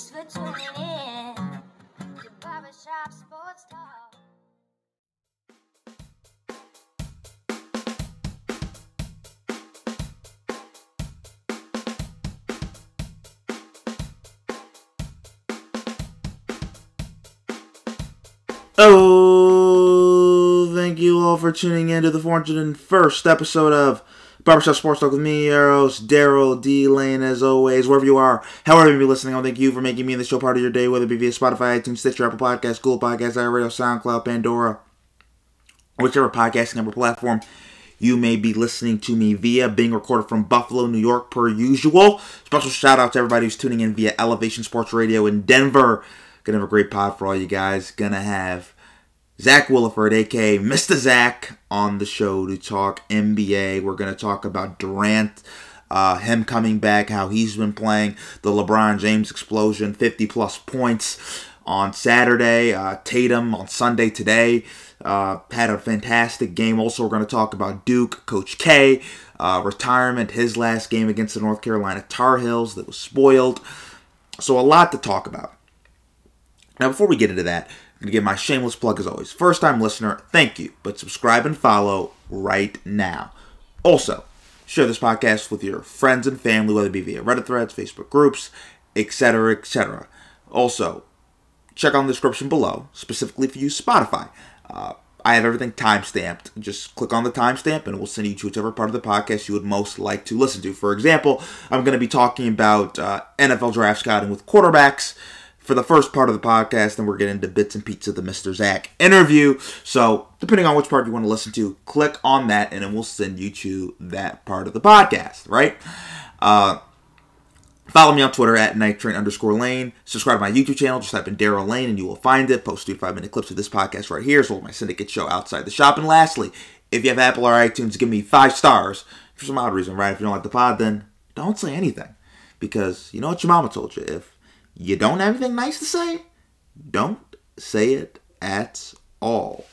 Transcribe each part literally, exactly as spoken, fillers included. Thanks for tuning in to Barbershop Sports Talk. Oh, thank you all for tuning in to the four hundred first episode of Barbershop Sports Talk with me, your host, Daryl D. Lane, as always. Wherever you are, however you be listening, I want to thank you for making me and the show part of your day, whether it be via Spotify, iTunes, Stitcher, Apple Podcasts, Google Podcasts, iRadio, SoundCloud, Pandora, whichever podcast number platform you may be listening to me via, being recorded from Buffalo, New York, per usual. Special shout out to everybody who's tuning in via Elevation Sports Radio in Denver. Gonna have a great pod for all you guys. Gonna have Zach Williford, a k a. Mister Zach, on the show to talk N B A. We're going to talk about Durant, uh, him coming back, how he's been playing, the LeBron James explosion, fifty-plus points on Saturday, uh, Tatum on Sunday today, uh, had a fantastic game. Also, we're going to talk about Duke, Coach K, uh, retirement, his last game against the North Carolina Tar Heels that was spoiled. So a lot to talk about. Now, before we get into that, I'm going to give my shameless plug as always. First-time listener, thank you, but subscribe and follow right now. Also, share this podcast with your friends and family, whether it be via Reddit threads, Facebook groups, et cetera, et cetera. Also, check on the description below, specifically for you, Spotify. Uh, I have everything timestamped. Just click on the timestamp, and it will send you to whichever part of the podcast you would most like to listen to. For example, I'm going to be talking about uh, N F L draft scouting with quarterbacks for the first part of the podcast, then we're getting into bits and pieces of the Mister Zach interview. So, depending on which part you want to listen to, click on that, and it will send you to that part of the podcast, right? Uh, follow me on Twitter at nighttrain underscore lane. Subscribe to my YouTube channel. Just type in Daryl Lane, and you will find it. Post two to five-minute clips of this podcast right here, as well as my syndicate show Outside the Shop. And lastly, if you have Apple or iTunes, give me five stars for some odd reason, right? If you don't like the pod, then don't say anything, because you know what your mama told you. If you don't have anything nice to say, don't say it at all.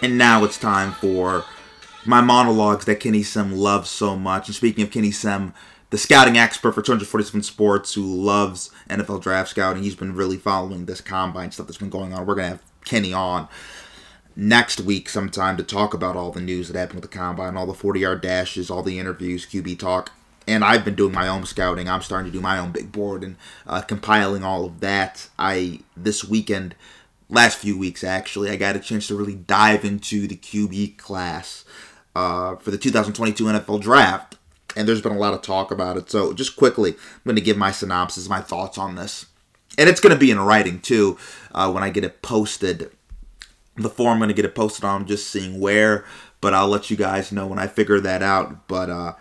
And now it's time for my monologues that Kenny Sim loves so much. And speaking of Kenny Sim, the scouting expert for two forty-seven Sports, who loves N F L draft scouting, he's been really following this combine stuff that's been going on. We're going to have Kenny on next week sometime to talk about all the news that happened with the combine, all the forty-yard dashes, all the interviews, Q B talk. And I've been doing my own scouting. I'm starting to do my own big board and uh, compiling all of that. I, this weekend... Last few weeks, actually, I got a chance to really dive into the Q B class uh, for the two thousand twenty-two N F L Draft, and there's been a lot of talk about it. So just quickly, I'm going to give my synopsis, my thoughts on this. And it's going to be in writing, too, uh, when I get it posted. The form I'm going to get it posted on, I'm just seeing where, but I'll let you guys know when I figure that out. But uh,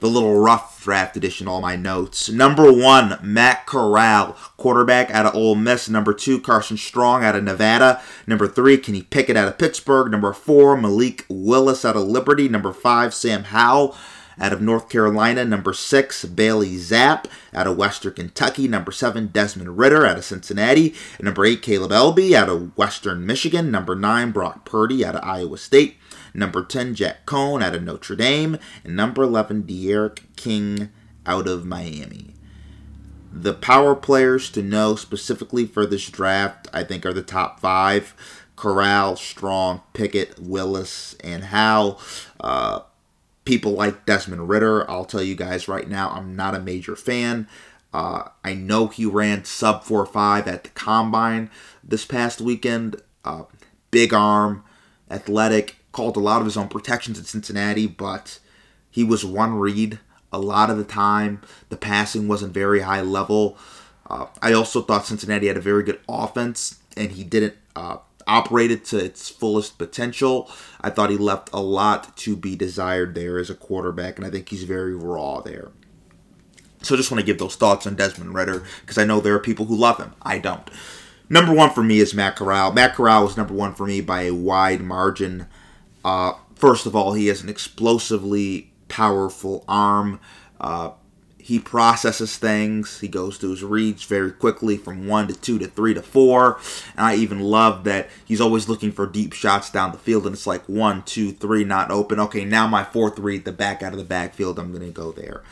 the little rough draft edition, all my notes. Number one, Matt Corral, quarterback out of Ole Miss. Number two, Carson Strong out of Nevada. Number three, Kenny Pickett out of Pittsburgh. Number four, Malik Willis out of Liberty. Number five, Sam Howell out of North Carolina. Number six, Bailey Zapp out of Western Kentucky. Number seven, Desmond Ridder out of Cincinnati. Number eight, Caleb Elby out of Western Michigan. Number nine, Brock Purdy out of Iowa State. Number ten, Jack Cohn out of Notre Dame. And number eleven, De'Eric King out of Miami. The power players to know specifically for this draft, I think, are the top five. Corral, Strong, Pickett, Willis, and Howell. Uh, people like Desmond Ridder, I'll tell you guys right now, I'm not a major fan. Uh, I know he ran sub four point five at the Combine this past weekend. Uh, big arm, athletic. Called a lot of his own protections at Cincinnati, but he was one read a lot of the time. The passing wasn't very high level. Uh, I also thought Cincinnati had a very good offense, and he didn't uh, operate it to its fullest potential. I thought he left a lot to be desired there as a quarterback, and I think he's very raw there. So I just want to give those thoughts on Desmond Ridder, because I know there are people who love him. I don't. Number one for me is Matt Corral. Matt Corral was number one for me by a wide margin. Uh, first of all, he has an explosively powerful arm. Uh, he processes things. He goes to his reads very quickly from one to two to three to four. And I even love that he's always looking for deep shots down the field. And it's like one, two, three, not open. Okay, now my fourth read, the back out of the backfield, I'm going to go there.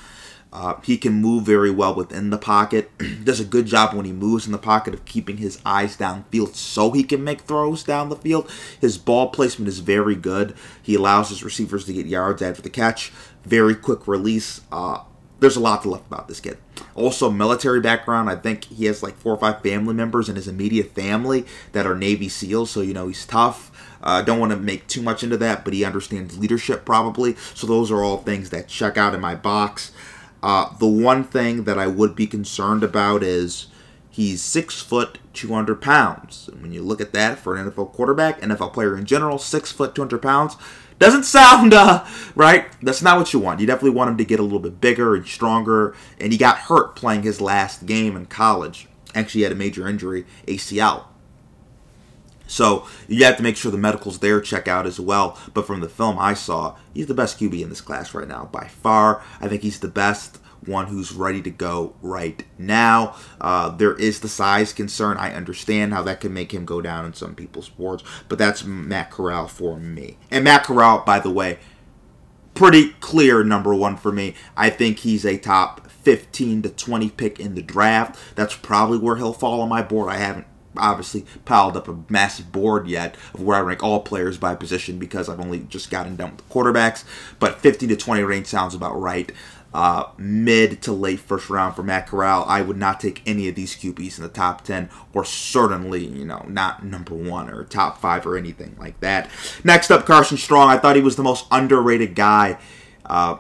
Uh, he can move very well within the pocket. Does a good job when he moves in the pocket of keeping his eyes downfield so he can make throws down the field. His ball placement is very good. He allows his receivers to get yards after the catch. Very quick release. Uh, there's a lot to love about this kid. Also, military background. I think he has like four or five family members in his immediate family that are Navy SEALs. So, you know, he's tough. I uh, don't want to make too much into that, but he understands leadership probably. So those are all things that check out in my box. Uh, the one thing that I would be concerned about is he's six foot, two hundred pounds. And when you look at that for an N F L quarterback, N F L player in general, six foot, two hundred pounds, doesn't sound, uh, right? That's not what you want. You definitely want him to get a little bit bigger and stronger. And he got hurt playing his last game in college. Actually, he had a major injury, A C L. So you have to make sure the medical's there, check out as well. But from the film I saw, he's the best Q B in this class right now by far. I think he's the best one who's ready to go right now. Uh, there is the size concern. I understand how that can make him go down in some people's boards. But that's Matt Corral for me. And Matt Corral, by the way, pretty clear number one for me. I think he's a top fifteen to twenty pick in the draft. That's probably where he'll fall on my board. I haven't obviously piled up a massive board yet of where I rank all players by position because I've only just gotten done with the quarterbacks, but fifteen to twenty range sounds about right. Uh, mid to late first round for Matt Corral. I would not take any of these Q Bs in the top ten, or certainly, you know, not number one or top five or anything like that. Next up, Carson Strong. I thought he was the most underrated guy. Uh,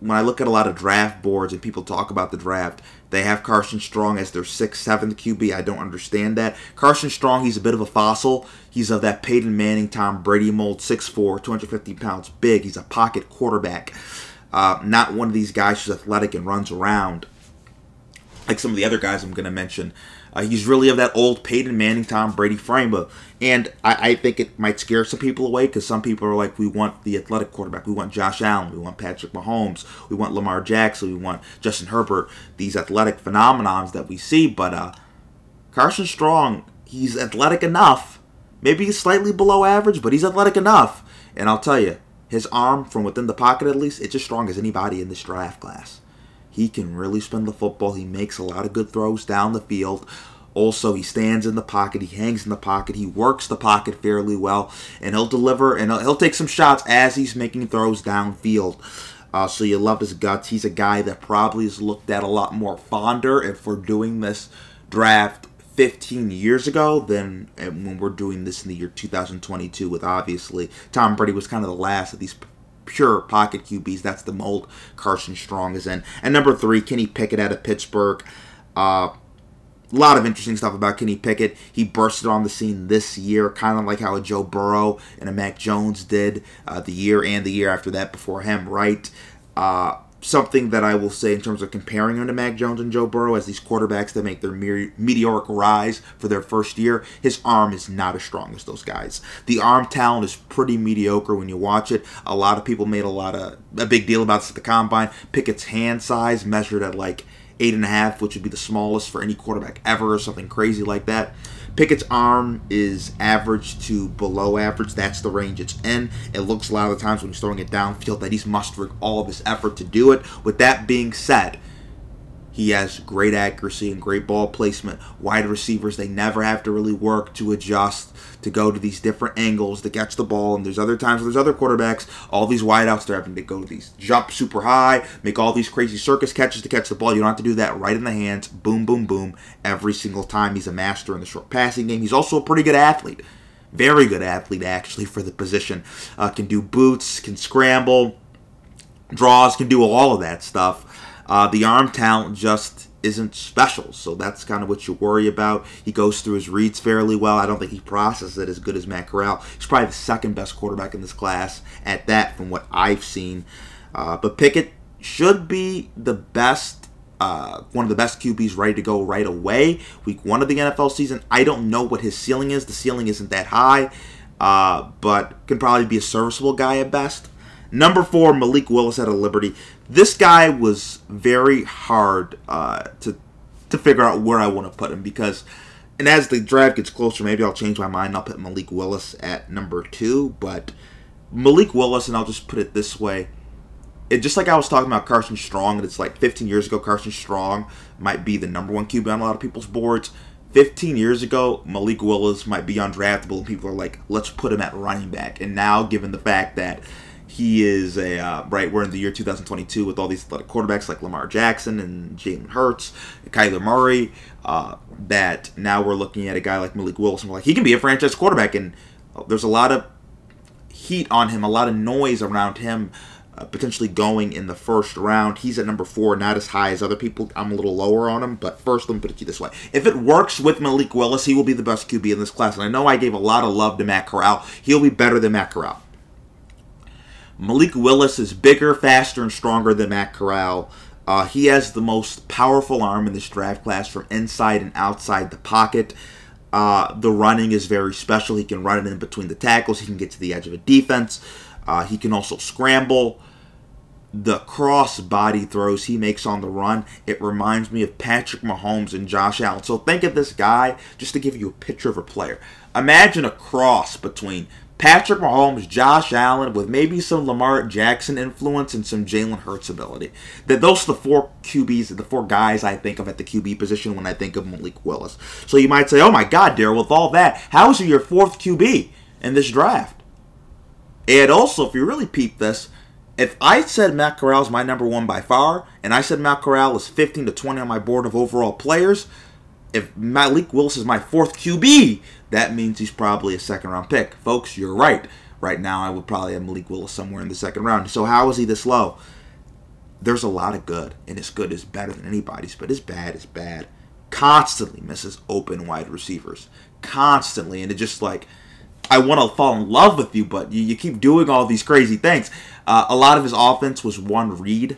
when I look at a lot of draft boards and people talk about the draft, they have Carson Strong as their sixth, seventh Q B. I don't understand that. Carson Strong, he's a bit of a fossil. He's of that Peyton Manning, Tom Brady mold, six foot four, two hundred fifty pounds, big. He's a pocket quarterback. Uh, not one of these guys who's athletic and runs around like some of the other guys I'm going to mention. Uh, he's really of that old Peyton Manning, Tom Brady frame. And I, I think it might scare some people away because some people are like, we want the athletic quarterback. We want Josh Allen. We want Patrick Mahomes. We want Lamar Jackson. We want Justin Herbert. These athletic phenomenons that we see. But uh, Carson Strong, he's athletic enough. Maybe he's slightly below average, but he's athletic enough. And I'll tell you, his arm from within the pocket at least, it's as strong as anybody in this draft class. He can really spin the football. He makes a lot of good throws down the field. Also, he stands in the pocket. He hangs in the pocket. He works the pocket fairly well. And he'll deliver, and he'll take some shots as he's making throws downfield. Uh, so you love his guts. He's a guy that probably is looked at a lot more fonder if we're doing this draft fifteen years ago than when we're doing this in the year two thousand twenty-two with, obviously, Tom Brady was kind of the last of these pure pocket Q Bs. That's the mold Carson Strong is in. And number three, Kenny Pickett out of Pittsburgh. A uh, lot of interesting stuff about Kenny Pickett. He bursted on the scene this year, kind of like how a Joe Burrow and a Mac Jones did uh, the year and the year after that before him, right? Uh, something that I will say in terms of comparing him to Mac Jones and Joe Burrow as these quarterbacks that make their meteor- meteoric rise for their first year, his arm is not as strong as those guys. The arm talent is pretty mediocre when you watch it. A lot of people made a lot of a big deal about this at the Combine. Pickett's hand size measured at like eight and a half, which would be the smallest for any quarterback ever or something crazy like that. Pickett's arm is average to below average. That's the range it's in. It looks a lot of the times when he's throwing it downfield that he's mustering all of his effort to do it. With that being said, he has great accuracy and great ball placement. Wide receivers, they never have to really work to adjust, to go to these different angles, to catch the ball. And there's other times where there's other quarterbacks, all these wideouts, they're having to go to these jump super high, make all these crazy circus catches to catch the ball. You don't have to do that right in the hands. Boom, boom, boom. Every single time. He's a master in the short passing game. He's also a pretty good athlete. Very good athlete, actually, for the position. Uh, can do boots, can scramble, draws, can do all of that stuff. Uh, the arm talent just isn't special, so that's kind of what you worry about. He goes through his reads fairly well. I don't think he processes it as good as Matt Corral. He's probably the second best quarterback in this class at that from what I've seen. Uh, but Pickett should be the best Uh, one of the best Q Bs ready to go right away. Week one of the N F L season. I don't know what his ceiling is. The ceiling isn't that high, uh, but can probably be a serviceable guy at best. Number four, Malik Willis out of Liberty. This guy was very hard uh, to to figure out where I want to put him because, and as the draft gets closer, maybe I'll change my mind. I'll put Malik Willis at number two, but Malik Willis, and I'll just put it this way. It, just like I was talking about Carson Strong, and it's like fifteen years ago, Carson Strong might be the number one Q B on a lot of people's boards. fifteen years ago, Malik Willis might be undraftable, and people are like, let's put him at running back. And now, given the fact that he is a, uh, right, we're in the year two thousand twenty-two with all these athletic quarterbacks like Lamar Jackson and Jalen Hurts, and Kyler Murray, uh, that now we're looking at a guy like Malik Willis, and we're like, he can be a franchise quarterback. And there's a lot of heat on him, a lot of noise around him, Uh, potentially going in the first round. He's at number four, not as high as other people. I'm a little lower on him, but first, let me put it to you this way. If it works with Malik Willis, he will be the best Q B in this class, and I know I gave a lot of love to Matt Corral. He'll be better than Matt Corral. Malik Willis is bigger, faster, and stronger than Matt Corral. Uh, he has the most powerful arm in this draft class from inside and outside the pocket. Uh, the running is very special. He can run it in between the tackles. He can get to the edge of a defense. Uh, he can also scramble. The cross-body throws he makes on the run, it reminds me of Patrick Mahomes and Josh Allen. So think of this guy, just to give you a picture of a player. Imagine a cross between Patrick Mahomes, Josh Allen, with maybe some Lamar Jackson influence and some Jalen Hurts ability. That those are the four Q Bs, the four guys I think of at the Q B position when I think of Malik Willis. So you might say, oh my God, Daryl, with all that, how is he your fourth Q B in this draft? And also, if you really peep this, if I said Matt Corral is my number one by far, and I said Matt Corral is fifteen to twenty on my board of overall players, if Malik Willis is my fourth Q B, that means he's probably a second-round pick. Folks, you're right. Right now, I would probably have Malik Willis somewhere in the second round. So how is he this low? There's a lot of good, and his good is better than anybody's, but his bad is bad. Constantly misses open wide receivers. Constantly, and it's just like, I want to fall in love with you, but you, you keep doing all these crazy things. Uh, a lot of his offense was one read.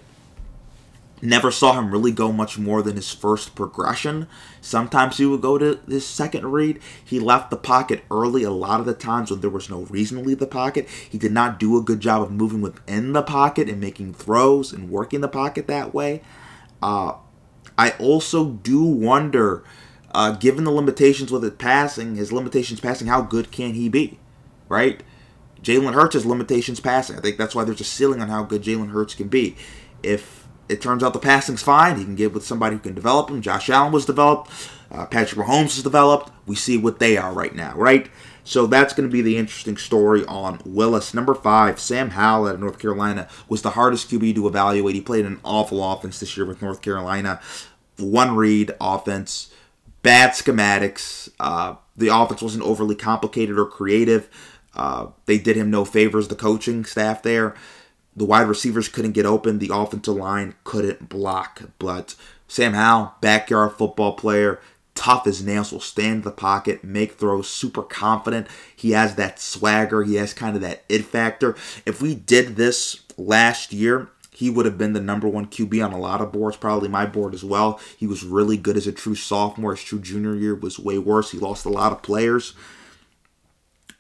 Never saw him really go much more than his first progression. Sometimes he would go to his second read. He left the pocket early a lot of the times when there was no reason to leave the pocket. He did not do a good job of moving within the pocket and making throws and working the pocket that way. Uh, I also do wonder, Uh, given the limitations with it passing, his limitations passing, how good can he be, right? Jalen Hurts' limitations passing. I think that's why there's a ceiling on how good Jalen Hurts can be. If it turns out the passing's fine, he can get with somebody who can develop him. Josh Allen was developed. Uh, Patrick Mahomes was developed. We see what they are right now, right? So that's going to be the interesting story on Willis. Number five, Sam Howell out of North Carolina was the hardest Q B to evaluate. He played an awful offense this year with North Carolina. One read offense. Bad schematics. Uh, the offense wasn't overly complicated or creative. Uh, they did him no favors, the coaching staff there. The wide receivers couldn't get open. The offensive line couldn't block. But Sam Howell, backyard football player, tough as nails, will stand in the pocket, make throws, super confident. He has that swagger. He has kind of that it factor. If we did this last year, he would have been the number one Q B on a lot of boards, probably my board as well. He was really good as a true sophomore. His true junior year was way worse. He lost a lot of players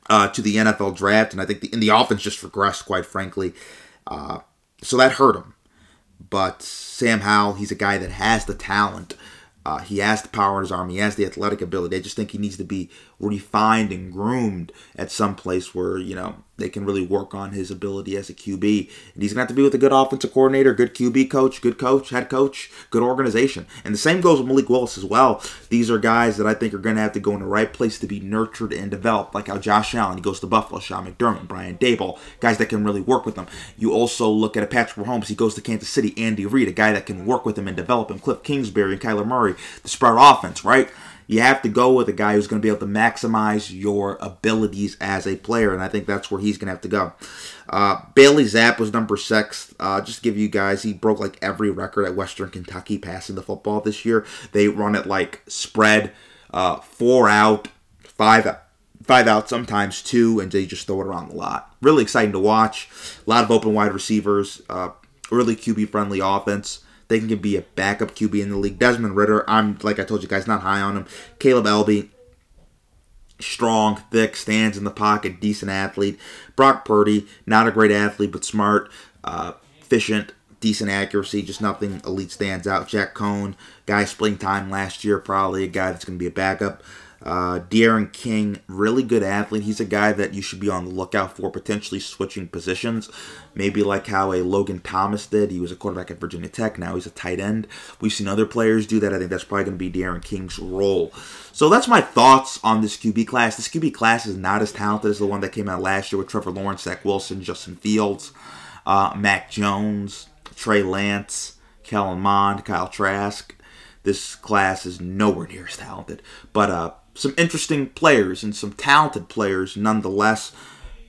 uh, to the N F L draft, and I think the, and the offense just regressed, quite frankly. Uh, so that hurt him. But Sam Howell, he's a guy that has the talent. Uh, he has the power in his arm. He has the athletic ability. I just think he needs to be refined and groomed at some place where, you know, they can really work on his ability as a Q B. And he's going to have to be with a good offensive coordinator, good Q B coach, good coach, head coach, good organization. And the same goes with Malik Willis as well. These are guys that I think are going to have to go in the right place to be nurtured and developed, like how Josh Allen, he goes to Buffalo, Sean McDermott, Brian Daboll, guys that can really work with them. You also look at a Patrick Mahomes, he goes to Kansas City, Andy Reid, a guy that can work with him and develop him, Cliff Kingsbury and Kyler Murray, the spread offense, right? You have to go with a guy who's going to be able to maximize your abilities as a player, and I think that's where he's going to have to go. Uh, Bailey Zapp was number six. Uh, just to give you guys, he broke like every record at Western Kentucky passing the football this year. They run it like spread, uh, four out, five out, five out, sometimes two, and they just throw it around a lot. Really exciting to watch. A lot of open wide receivers, uh, really Q B-friendly offense. They can be a backup Q B in the league. Desmond Ridder, I'm like I told you guys, not high on him. Caleb Elby, strong, thick, stands in the pocket, decent athlete. Brock Purdy, not a great athlete, but smart, uh, efficient, decent accuracy, just nothing elite stands out. Jack Cohn, guy splitting time last year, probably a guy that's going to be a backup. Uh, De'Aaron King, really good athlete. He's a guy that you should be on the lookout for, potentially switching positions. Maybe like how a Logan Thomas did. He was a quarterback at Virginia Tech. Now he's a tight end. We've seen other players do that. I think that's probably going to be De'Aaron King's role. So that's my thoughts on this Q B class. This Q B class is not as talented as the one that came out last year with Trevor Lawrence, Zach Wilson, Justin Fields, uh, Mac Jones, Trey Lance, Kellen Mond, Kyle Trask. This class is nowhere near as talented. But, uh, some interesting players and some talented players nonetheless.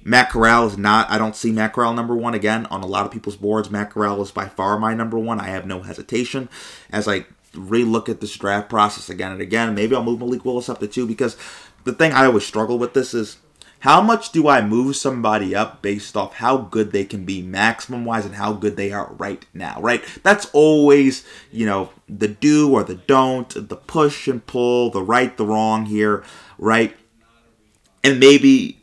Matt Corral is not, I don't see Matt Corral number one again on a lot of people's boards. Matt Corral is by far my number one. I have no hesitation as I relook at this draft process again and again. Maybe I'll move Malik Willis up to two, because the thing I always struggle with this is how much do I move somebody up based off how good they can be maximum-wise and how good they are right now, right? That's always, you know, the do or the don't, the push and pull, the right, the wrong here, right? And maybe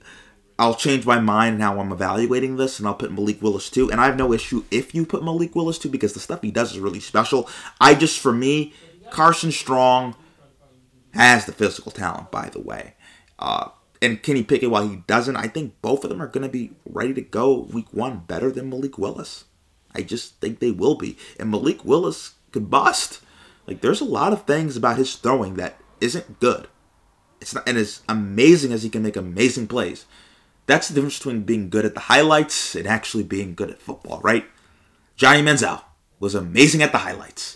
I'll change my mind and how I'm evaluating this, and I'll put Malik Willis too. And I have no issue if you put Malik Willis too, because the stuff he does is really special. I just, for me, Carson Strong has the physical talent, by the way. Uh... And Kenny Pickett, while he doesn't, I think both of them are going to be ready to go week one better than Malik Willis. I just think they will be. And Malik Willis could bust. Like, there's a lot of things about his throwing that isn't good. It's not, and as amazing as he can make amazing plays, that's the difference between being good at the highlights and actually being good at football, right? Johnny Manziel was amazing at the highlights.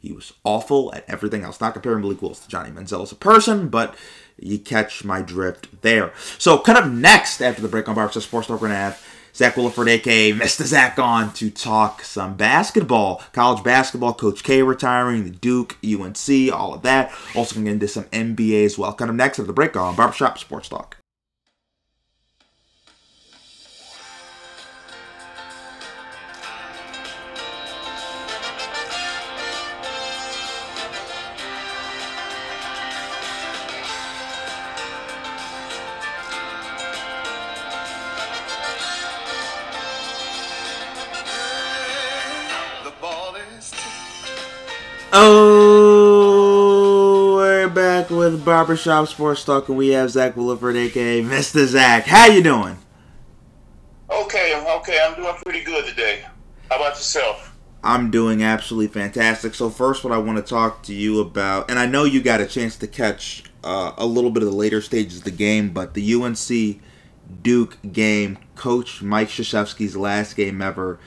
He was awful at everything else. Not comparing Malik Willis to Johnny Manziel as a person, but you catch my drift there. So, cut up next after the break on Barbershop Sports Talk, we're going to have Zach Williford, a k a. Mister Zach, on to talk some basketball. College basketball, Coach K retiring, the Duke, U N C, all of that. Also going to get into some N B A as well. Cut up next after the break on Barbershop Sports Talk. With Barbershop Sports Talk, and we have Zach Williford, a k a. Mister Zach. How you doing? Okay, okay. I'm doing pretty good today. How about yourself? I'm doing absolutely fantastic. So first, what I want to talk to you about, and I know you got a chance to catch uh, a little bit of the later stages of the game, but the U N C Duke game, Coach Mike Krzyzewski's last game ever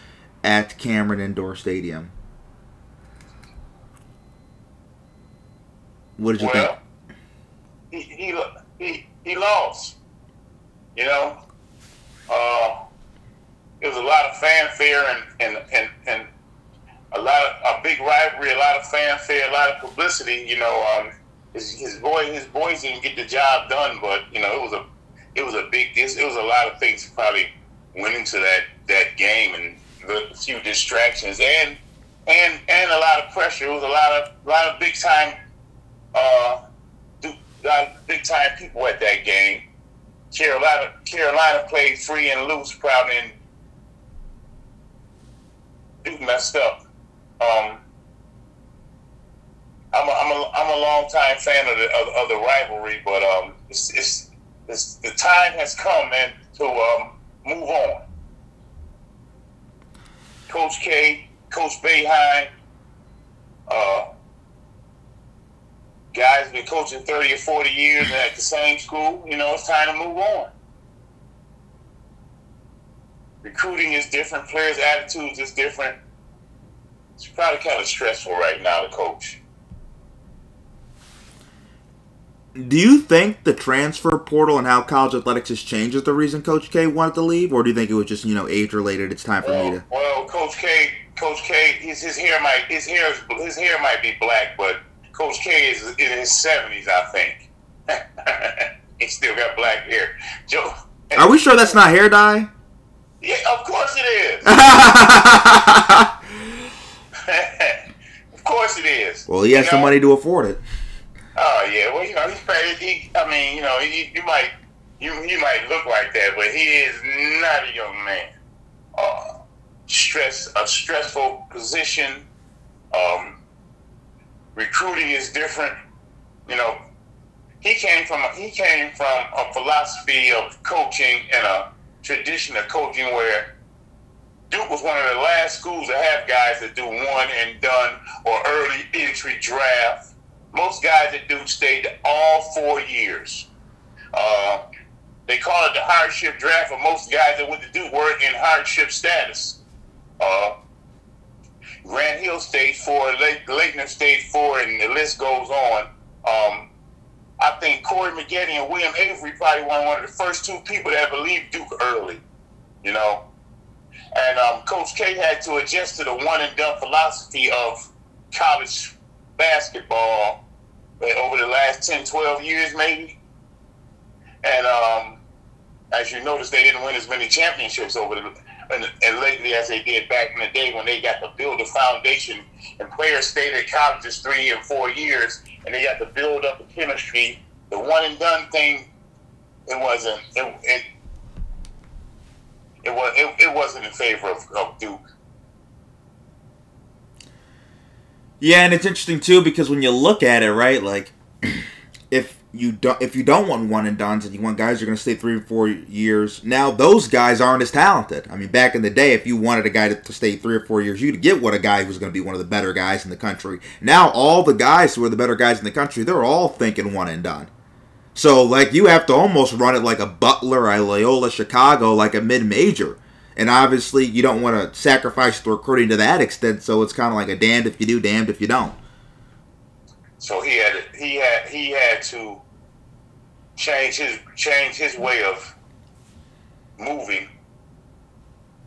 at Cameron Indoor Stadium. What did you well, think? He, he he he lost, you know. Uh, it was a lot of fanfare and, and, and, and a lot of a big rivalry, a lot of fanfare, a lot of publicity. You know, um, his his boy his boys didn't get the job done, but you know it was a it was a big it was a lot of things probably went into that, that game, and the few distractions and and and a lot of pressure. It was a lot of a lot of big time. Uh, A lot of big-time people at that game. Carolina, Carolina played free and loose, probably, and Duke messed up. Um, I'm a, I'm a, I'm a long-time fan of the of, of the rivalry, but um, it's, it's it's the time has come, man, to um, move on. Coach K, Coach Boeheim, uh. Guys have been coaching thirty or forty years at the same school. You know, it's time to move on. Recruiting is different. Players' attitudes is different. It's probably kind of stressful right now to coach. Do you think the transfer portal and how college athletics has changed is the reason Coach K wanted to leave, or do you think it was just, you know, age related? It's time for well, me to. Well, Coach K, Coach K, his, his hair might his hair his hair might be black, but Coach K is in his seventies, I think. He still got black hair. Joe, are we sure that's not hair dye? Yeah, of course it is. course it is. Well, he has some money to afford it. Oh yeah, well you know he's probably. He, I mean, you know, you, you might you you might look like that, but he is not a young man. Uh, stress a stressful position. Um, recruiting is different. You know, he came from a, he came from a philosophy of coaching and a tradition of coaching where Duke was one of the last schools to have guys that do one and done or early entry draft. Most guys at Duke stayed all four years. Uh, they call it the hardship draft, but most guys that went to Duke were in hardship status. Uh, Grant Hill stayed four, Leitner stayed four, and the list goes on. Um, I think Corey McGetty and William Avery probably were one of the first two people that ever leave Duke early, you know. And um, Coach K had to adjust to the one-and-done philosophy of college basketball over the last ten, twelve years maybe. And um, as you notice, they didn't win as many championships over the, and, and lately as they did back in the day when they got to build a foundation and players stayed at colleges three and four years and they got to build up the chemistry. The one-and-done thing, it wasn't it, – it, It was it, it wasn't in favor of, of Duke. Yeah, and it's interesting too because when you look at it, right, like if you don't if you don't want one and done's and you want guys who are going to stay three and four years, now those guys aren't as talented. I mean, back in the day, if you wanted a guy to, to stay three or four years, you'd get what a guy who was going to be one of the better guys in the country. Now all the guys who are the better guys in the country, they're all thinking one and done. So, like, you have to almost run it like a Butler, a Loyola, Chicago, like a mid-major. And obviously, you don't want to sacrifice the recruiting to that extent, so it's kind of like a damned if you do, damned if you don't. So he had he had, he had to change his change his way of moving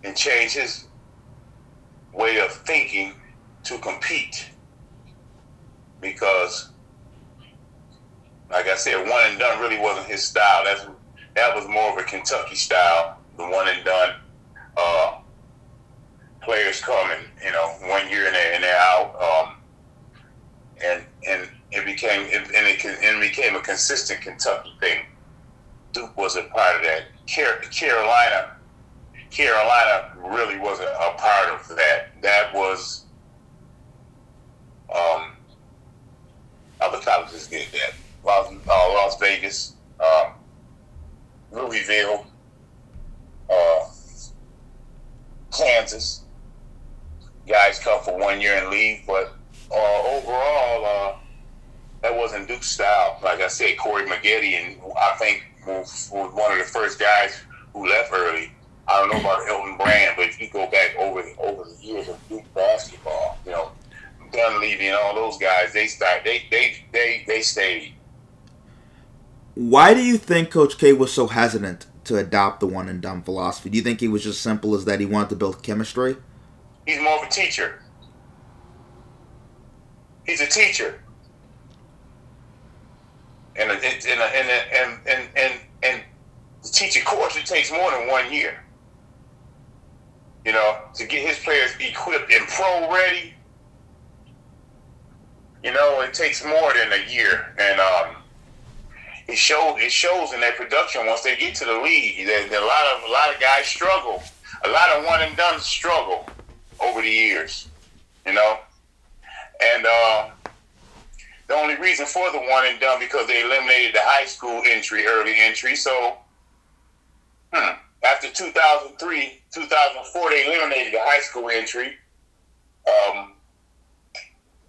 and change his way of thinking to compete because... Like I said, one and done really wasn't his style. That's that was more of a Kentucky style. The one and done uh, players coming, you know, one year and they're, and they're out, um, and and it became it, and it, and it became a consistent Kentucky thing. Duke wasn't part of that. Car- Carolina, Carolina really wasn't a part of that. That was um, other colleges did that. Las, uh, Las Vegas, uh, Louisville, uh, Kansas. Guys come for one year and leave, but uh, overall, uh, that wasn't Duke's style. Like I said, Corey McGetty, and I think was, was one of the first guys who left early. I don't know about Elton Brand, but if you go back over the, over the years of Duke basketball, you know, Dunleavy and all those guys, they start, they they they they stayed. Why do you think Coach K was so hesitant to adopt the one-and-done philosophy? Do you think he was just simple as that he wanted to build chemistry? He's more of a teacher. He's a teacher. And a, and, a, and, a, and, and, and, and the teaching course, it takes more than one year. You know, to get his players equipped and pro-ready, you know, it takes more than a year. And, um... It shows. It shows in their production once they get to the league. That a lot of a lot of guys struggle. A lot of one and done struggle over the years, you know. And uh, the only reason for the one and done because they eliminated the high school entry, early entry. So hmm, after two thousand three, two thousand four, they eliminated the high school entry. Um,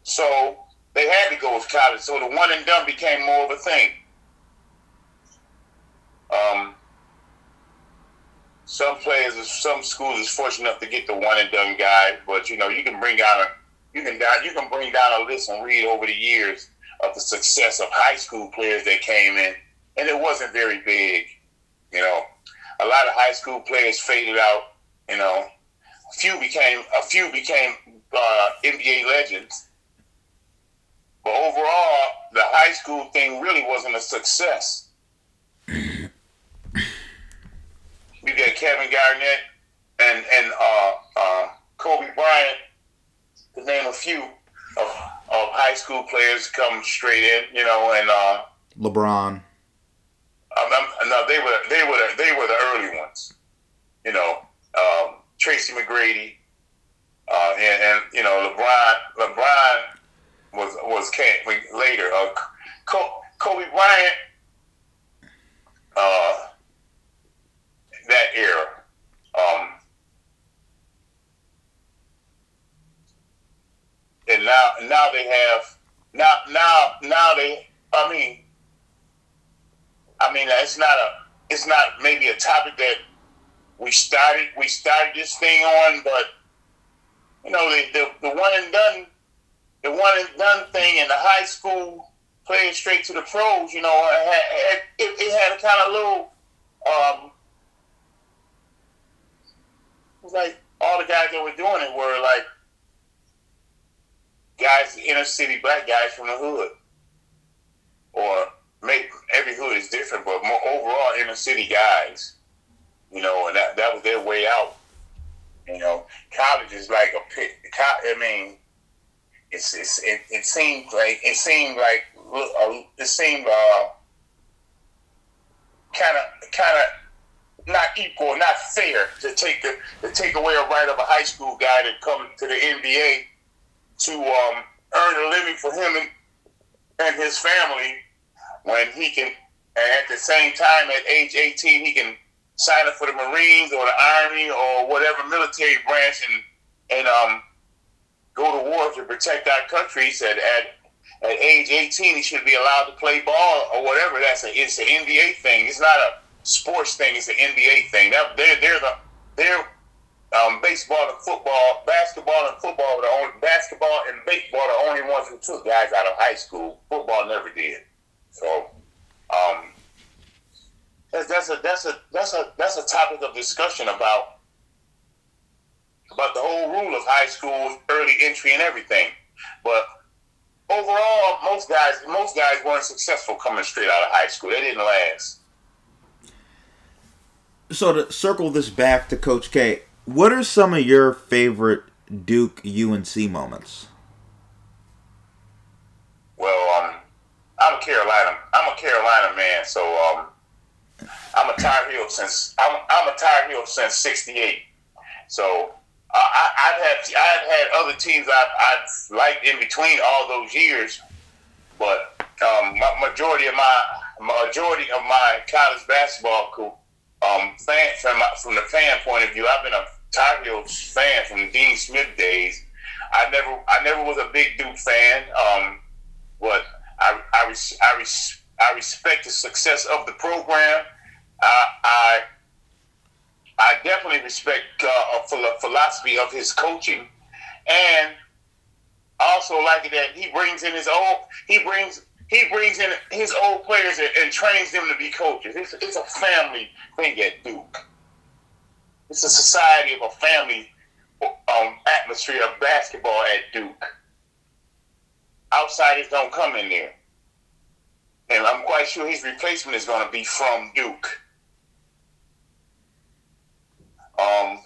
so they had to go with college. So the one and done became more of a thing. Um, some players, some schools is fortunate enough to get the one and done guy, but you know you can bring down a you can down, you can bring down a list and read over the years of the success of high school players that came in, and it wasn't very big. You know, a lot of high school players faded out. You know, a few became a few became uh, N B A legends, but overall, the high school thing really wasn't a success. You got Kevin Garnett and and uh, uh, Kobe Bryant, to name a few, of, of high school players come straight in, you know, and uh, LeBron. I'm, I'm, no, they were they were the, they were the early ones, you know. Um, Tracy McGrady, uh, and, and you know LeBron. LeBron was was came later. Uh, Kobe, Kobe Bryant. Uh, that era. Um, and now, now they have now, now, now they. I mean, I mean, it's not a, it's not maybe a topic that we started, we started this thing on, but you know, the the, the one and done, the one and done thing in the high school playing straight to the pros, you know, it had, it, it had a kind of little. Um, Like all the guys that were doing it were like guys, inner city black guys from the hood, or maybe every hood is different, but more overall inner city guys, you know, and that, that was their way out. You know, college is like a pit. I mean, it's it's it, it seemed like it seemed like it seemed kind of kind of. Not equal, not fair to take the to take away a right of a high school guy to come to the N B A to um, earn a living for him and, and his family when he can, and at the same time at age eighteen he can sign up for the Marines or the Army or whatever military branch and and um, go to war to protect our country. He said at at age eighteen he should be allowed to play ball or whatever. That's a it's an N B A thing. It's not a sports thing, is the N B A thing. That they're they're the they're um, baseball and football, basketball and football. The only basketball and baseball are the only ones who took guys out of high school. Football never did. So um, that's that's a that's a that's a that's a topic of discussion about about the whole rule of high school, early entry, and everything. But overall, most guys most guys weren't successful coming straight out of high school. They didn't last. So to circle this back to Coach K, what are some of your favorite Duke U N C moments? Well, um, I'm a Carolina, I'm a Carolina man, so um, I'm a Tar Heel since I'm, I'm a Tar Heel since '68. So uh, I, I've had I've had other teams I've, I've liked in between all those years, but um, my, majority of my majority of my college basketball career. Um, fan, from, from the fan point of view, I've been a Tar Heels fan from Dean Smith days. I never, I never was a big Duke fan, um, but I, I, res, I, res, I respect the success of the program. I, I, I definitely respect uh, the philosophy of his coaching, and also like that he brings in his own. He brings. He brings in his old players and, and trains them to be coaches. It's, it's a family thing at Duke. It's a society of a family um, atmosphere of basketball at Duke. Outsiders don't come in there. And I'm quite sure his replacement is going to be from Duke. Um,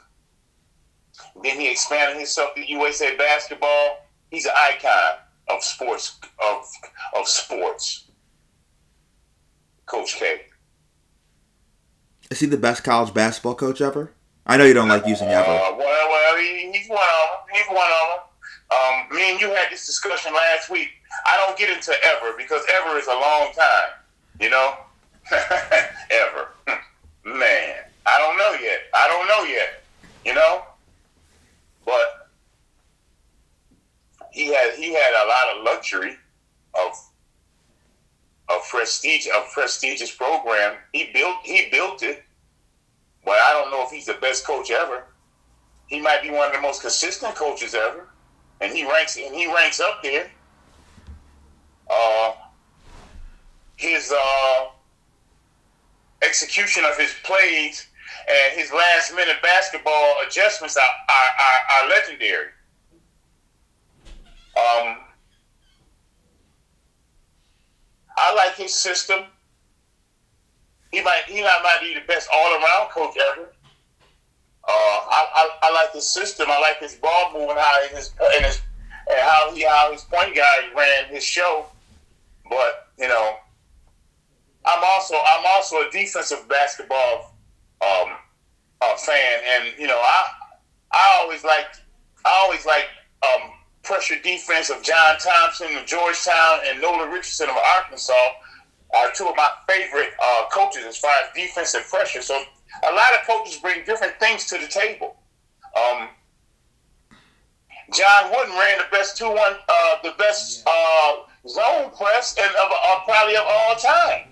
then he expanded himself to U S A Basketball. He's an icon. Of sports, of of sports, Coach K. Is he the best college basketball coach ever? I know you don't like using ever. Uh, well, well, he, he's one of them. He's one of them. Um, me and you had this discussion last week. I don't get into ever because ever is a long time, you know. Ever, man, I don't know yet. I don't know yet, you know, but. He had he had a lot of luxury of of prestige a prestigious program. He built he built it, but I don't know if he's the best coach ever. He might be one of the most consistent coaches ever, and he ranks and he ranks up there. Uh, his uh, execution of his plays and his last minute basketball adjustments are are, are, are legendary. Um, I like his system. He might, he might be the best all-around coach ever. Uh, I, I, I like his system. I like his ball movement, how in his, in his and how he, how his point guy ran his show. But you know, I'm also I'm also a defensive basketball um, uh, fan, and you know, I I always like I always like um, pressure defense of John Thompson of Georgetown and Nolan Richardson of Arkansas are two of my favorite uh, coaches as far as defense and pressure. So a lot of coaches bring different things to the table. Um, John Wooden ran the best two one, uh, the best uh, zone press, and of uh, probably of all time.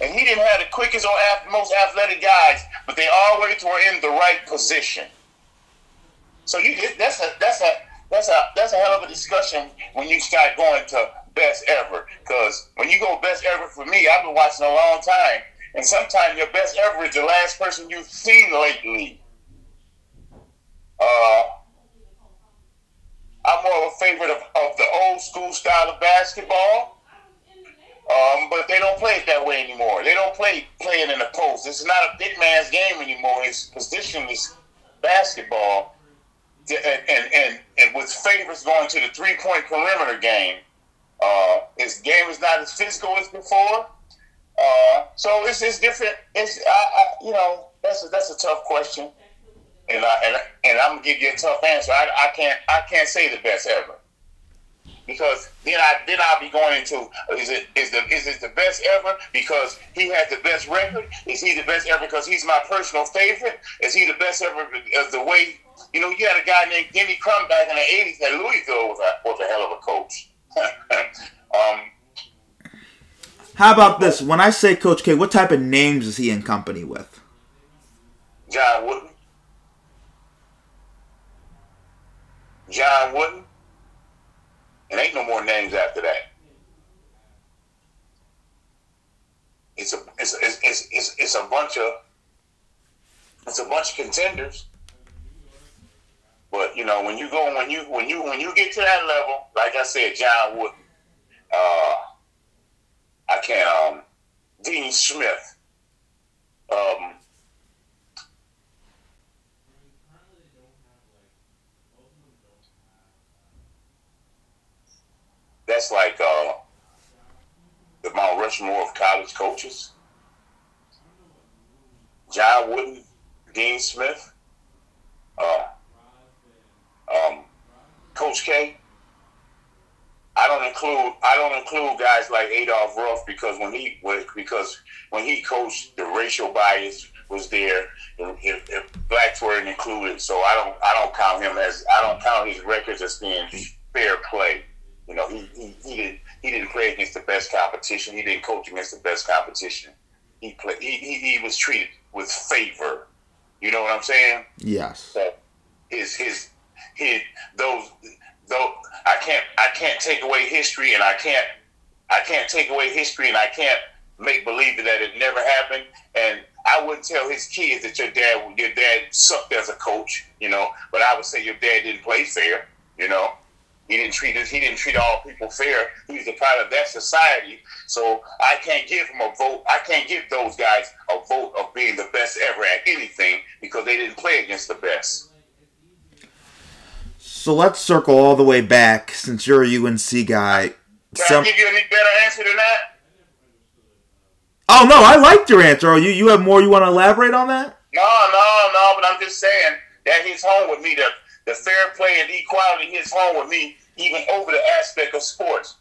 And he didn't have the quickest or af- most athletic guys, but they always were in the right position. So you that's a that's a that's a that's a hell of a discussion when you start going to best ever. Because when you go best ever, for me, I've been watching a long time, and sometimes your best ever is the last person you've seen lately. Uh, I'm more of a favorite of, of the old school style of basketball, um, but they don't play it that way anymore. They don't play playing in the post. It's not a big man's game anymore. It's positionless basketball, and and, and, and with favors going to the three point perimeter game. Uh, this game is not as physical as before. Uh, so it's it's different. It's I, I you know that's a, that's a tough question. And, I, and, and I'm going to give you a tough answer. I, I can't I can't say the best ever. Because then, I, then I'll be going into, is it is the is it the best ever because he has the best record? Is he the best ever because he's my personal favorite? Is he the best ever as the way, you know, you had a guy named Denny Crum back in the eighties at Louisville was a, was a hell of a coach. um, How about this? When I say Coach K, what type of names is he in company with? John Wooden. John Wooden, and ain't no more names after that. It's a it's it's it's it's, it's a bunch of it's a bunch of contenders. But you know when you go when you when you when you get to that level, like I said, John Wooden, uh, I can't um, Dean Smith, um. That's like uh, the Mount Rushmore of college coaches. John Wooden, Dean Smith, uh, um, Coach K. I don't include I don't include guys like Adolph Ruff because when he because when he coached, the racial bias was there. If, if blacks weren't included, so I don't I don't count him as I don't count his records as being fair play. You know, he, he, he didn't he didn't play against the best competition. He didn't coach against the best competition. He play he, he, he was treated with favor. You know what I'm saying? Yes. So his his his those though I can't I can't take away history and I can't I can't take away history and I can't make believe that it never happened. And I wouldn't tell his kids that your dad your dad sucked as a coach, you know, but I would say your dad didn't play fair, you know. He didn't treat us, he didn't treat all people fair. He was a part of that society. So I can't give him a vote. I can't give those guys a vote of being the best ever at anything because they didn't play against the best. So let's circle all the way back since you're a U N C guy. Can some... I give you any better answer than that? Oh, no, I liked your answer. Oh, you, you have more you want to elaborate on that? No, no, no, but I'm just saying that hits home with me to... The fair play and equality hits home with me, even over the aspect of sports.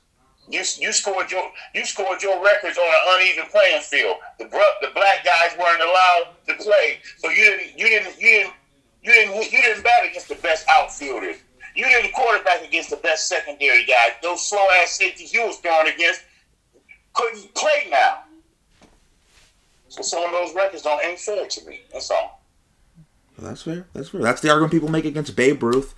You you scored your you scored your records on an uneven playing field. The the black guys weren't allowed to play, so you didn't you didn't you didn't you didn't you didn't bat against the best outfielders. You didn't quarterback against the best secondary guys. Those slow ass safeties you was throwing against couldn't play now. So some of those records don't ain't fair to me. That's all. Well, that's fair. That's fair. That's the argument people make against Babe Ruth.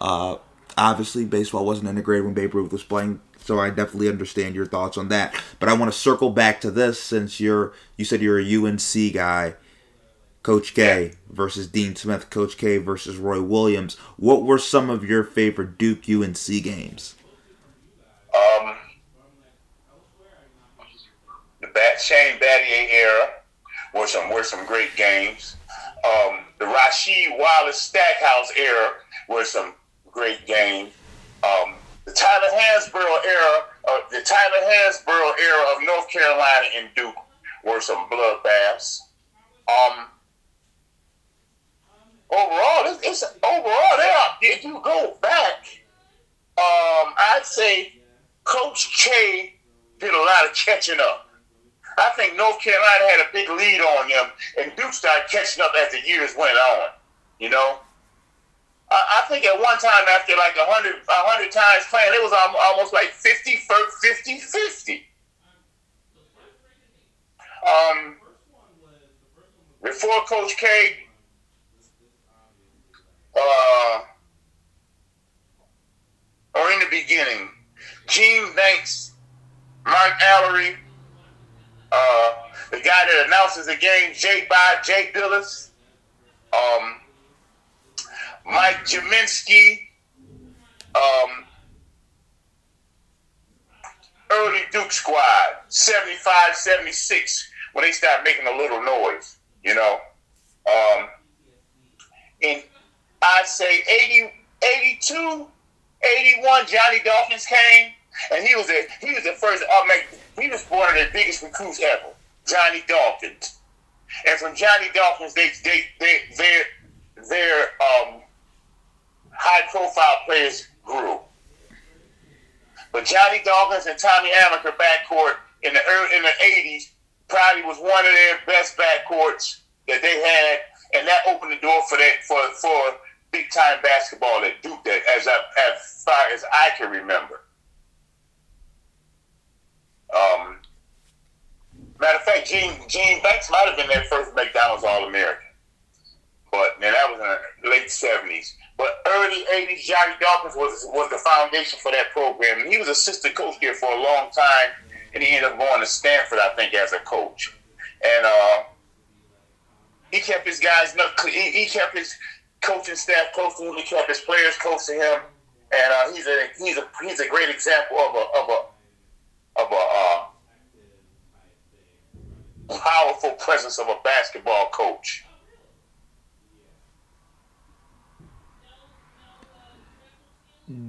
Uh, obviously, baseball wasn't integrated when Babe Ruth was playing, so I definitely understand your thoughts on that. But I want to circle back to this since you're you said you're a U N C guy. Coach K yeah. versus Dean Smith. Coach K versus Roy Williams. What were some of your favorite Duke U N C games? Um, the Bat Shane Battier era were some were some great games. Um, the Rasheed Wallace Stackhouse era were some great games. um, the Tyler Hansborough era, uh, the Tyler Hansborough era of North Carolina and Duke were some bloodbaths. Um, overall, it's, it's overall they are, if you go back, um, I'd say Coach K did a lot of catching up. I think North Carolina had a big lead on them, and Duke started catching up as the years went on. You know, I, I think at one time after like a hundred, a hundred times playing, it was almost like fifty, fifty, fifty. Um, before Coach K, uh, or in the beginning, Gene Banks, Mark Allery. Uh, the guy that announces the game, Jay Bott, Jay Billis, um, Mike Jaminski, um, early Duke squad, seventy-five, seventy-six, when they start making a little noise, you know. Um, and I'd say eighty, eighty-two, eighty-one, Johnny Dawkins came, and he was the, he was the first up make. He was one of the biggest recruits ever, Johnny Dawkins. And from Johnny Dawkins, they, they, they, their, their um, high-profile players grew. But Johnny Dawkins and Tommy Amaker backcourt in the early, in the eighties probably was one of their best backcourts that they had, and that opened the door for that for for big-time basketball at Duke, that as I, as far as I can remember. Um, matter of fact, Gene, Gene Banks might have been their first McDonald's All-American. But, and that was in the late seventies. But early eighties, Johnny Dawkins was was the foundation for that program. And he was assistant coach there for a long time. And he ended up going to Stanford, I think, as a coach. And uh, he kept his guys, he, he kept his coaching staff close to him. He kept his players close to him. And uh, he's a he's a he's a great example of a of a of a uh, powerful presence of a basketball coach.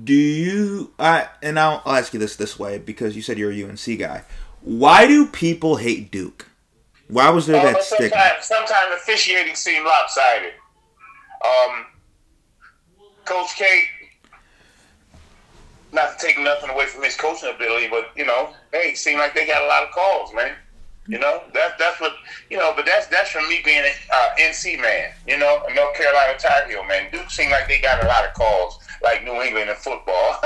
Do you, I and I'll ask you this this way, because you said you're a U N C guy. Why do people hate Duke? Why was there uh, that stigma? Sometimes, sometimes officiating seemed lopsided. Um, Coach K, not to take nothing away from his coaching ability, but, you know, hey, it seemed like they got a lot of calls, man. You know, that, that's what, you know, but that's that's from me being an uh, N C man, you know, a North Carolina Tar Heel man. Duke seemed like they got a lot of calls, like New England in football.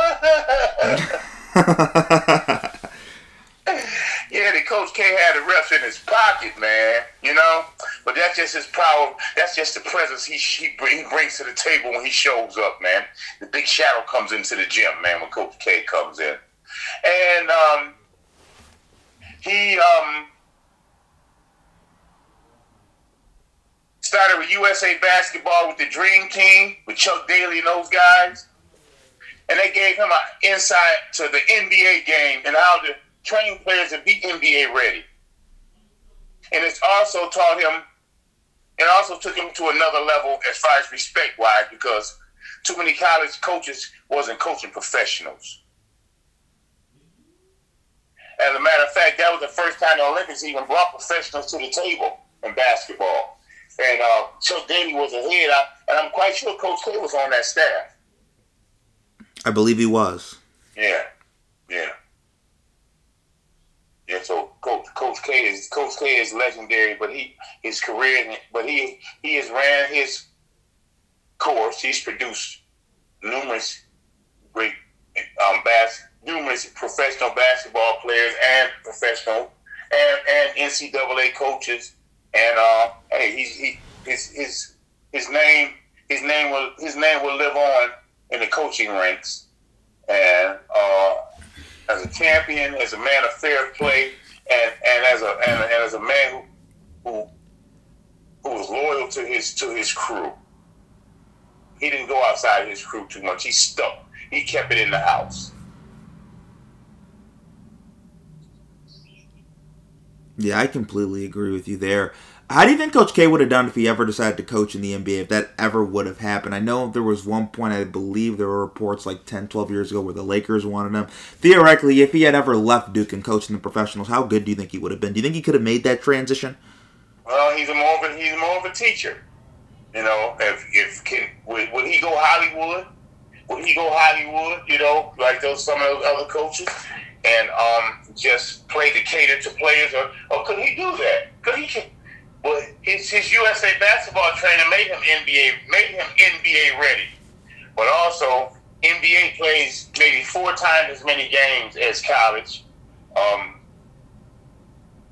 Yeah, the Coach K had the refs in his pocket, man, you know. But that's just his power. That's just the presence he, he brings to the table when he shows up, man. The big shadow comes into the gym, man, when Coach K comes in. And um, he um, started with U S A Basketball with the Dream Team, with Chuck Daly and those guys. And they gave him an insight to the N B A game and how to train players to be N B A ready. And it's also taught him, it also took him to another level as far as respect-wise, because too many college coaches wasn't coaching professionals. As a matter of fact, that was the first time the Olympics even brought professionals to the table in basketball. And uh, Chuck Daly was ahead, I, and I'm quite sure Coach K was on that staff. I believe he was. Yeah, yeah. Yeah, so Coach Coach K is Coach K is legendary, but he his career, but he he has ran his course. He's produced numerous great um bas- numerous professional basketball players and professional and, and N C double A coaches. And uh, hey, he's he his his his name his name will his name will live on in the coaching ranks. And uh. As a champion, as a man of fair play, and, and as a and, and as a man who, who who was loyal to his to his crew, he didn't go outside his crew too much. He stuck. He kept it in the house. Yeah, I completely agree with you there. I do you think Coach K would have done if he ever decided to coach in the N B A, if that ever would have happened? I know there was one point, I believe there were reports like ten, twelve years ago where the Lakers wanted him. Theoretically, if he had ever left Duke and coached in the professionals, how good do you think he would have been? Do you think he could have made that transition? Well, he's a more of a, he's more of a teacher. You know, if if can, would, would he go Hollywood? Would he go Hollywood, you know, like those some of those other coaches? And um, just play to cater to players? Or, or could he do that? Could he can, Well, his, his U S A basketball trainer made him N B A, made him N B A ready. But also, N B A plays maybe four times as many games as college. Um,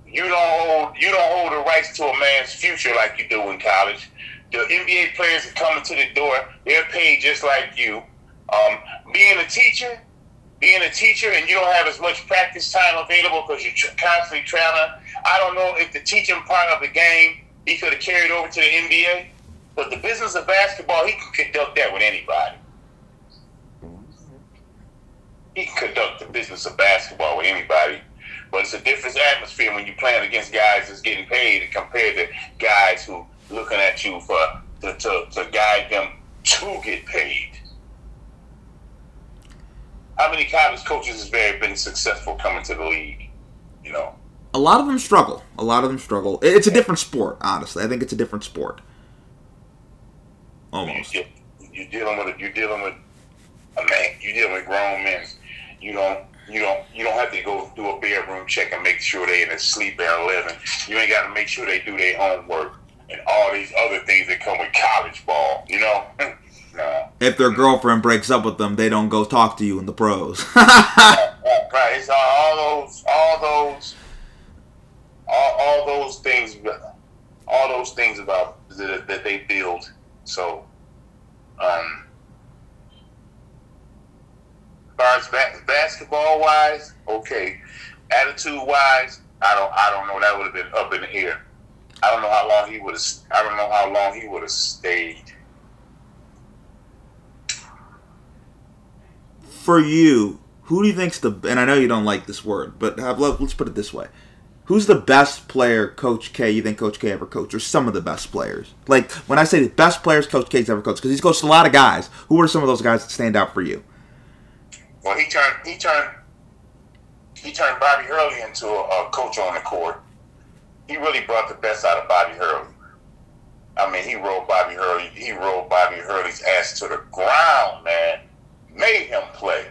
you don't hold you don't hold the rights to a man's future like you do in college. The N B A players that come into the door, they're paid just like you. Um, being a teacher, being a teacher, and you don't have as much practice time available because you're tr- constantly trying to. I don't know if the teaching part of the game he could have carried over to the N B A, but the business of basketball, he can conduct that with anybody. He can conduct the business of basketball with anybody, but it's a different atmosphere when you're playing against guys that's getting paid compared to guys who looking at you for to, to, to guide them to get paid. How many college coaches has there been successful coming to the league? You know. A lot of them struggle. A lot of them struggle. It's a different sport, honestly. I think it's a different sport. Almost. You're, you're dealing with you're dealing with a man. You're dealing with grown men. You don't you don't you don't have to go do a bedroom check and make sure they in a sleep at eleven. You ain't got to make sure they do their homework and all these other things that come with college ball. You know. Nah. If their girlfriend breaks up with them, they don't go talk to you in the pros. right, right, right. It's all those all those. All, all those things, all those things about that, that they build. So, um, as far as ba- basketball wise, okay. Attitude wise, I don't, I don't know. That would have been up in the air. I don't know how long he would have. I don't know how long he would have stayed. For you, who do you think's the? And I know you don't like this word, but I've loved, let's put it this way. Who's the best player Coach K, you think Coach K ever coached, or some of the best players? Like, when I say the best players Coach K's ever coached, because he's coached a lot of guys, who are some of those guys that stand out for you? Well, he turned he turned, he turned Bobby Hurley into a, a coach on the court. He really brought the best out of Bobby Hurley. I mean, he rolled Bobby Hurley. He rolled Bobby Hurley's ass to the ground, man. Made him play.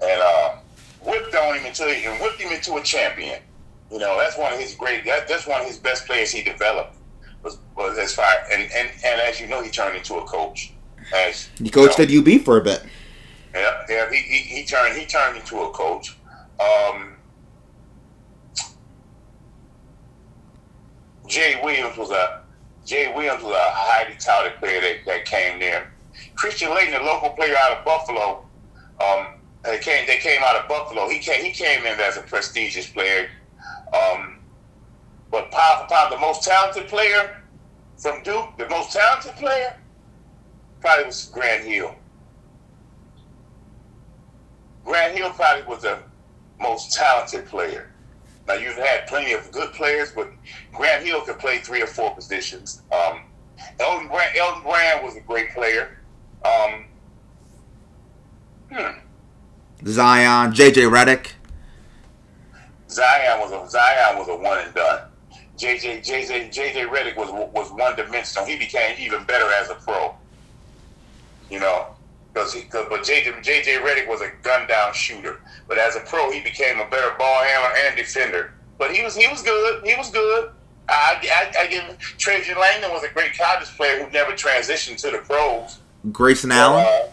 And uh, whipped on him until he, and whipped him into a champion. You know, that's one of his great. That, that's one of his best players he developed. Was, was as far and, and, and as you know, he turned into a coach. As he coached you know, at U B for a bit. Yeah, yeah. He, he he turned he turned into a coach. Um, Jay Williams was a Jay Williams was a highly touted player that, that came there. Christian Layton, a local player out of Buffalo. Um, they came they came out of Buffalo. He came he came in as a prestigious player. Um, but pound for pound, the most talented player from Duke, the most talented player, probably was Grant Hill. Grant Hill probably was the most talented player. Now, you've had plenty of good players, but Grant Hill could play three or four positions. Um, Elton Brand, Elton Brand was a great player. Um, hmm. Zion, J J Redick. Zion was a Zion was a one and done. J J J J J Redick was was one dimensional. He became even better as a pro. You know, because he cause, but J J J J Redick was a gun down shooter. But as a pro, he became a better ball handler and defender. But he was he was good. He was good. I I, I give him. Trajan Langdon was a great college player who never transitioned to the pros. Grayson Allen. Uh,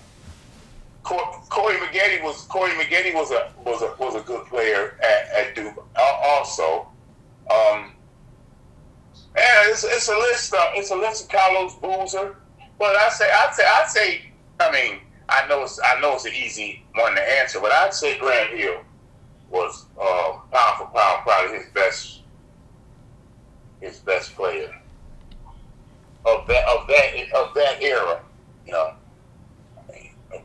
Corey McGetty was Corey McGetty was a was a was a good player at, at Duke also. Um, and it's, it's a list of it's a list of Carlos Boozer. But I say I say I say I mean I know it's I know it's an easy one to answer, but I'd say Grant Hill was uh, pound for pound probably his best his best player of that of that of that era, you know.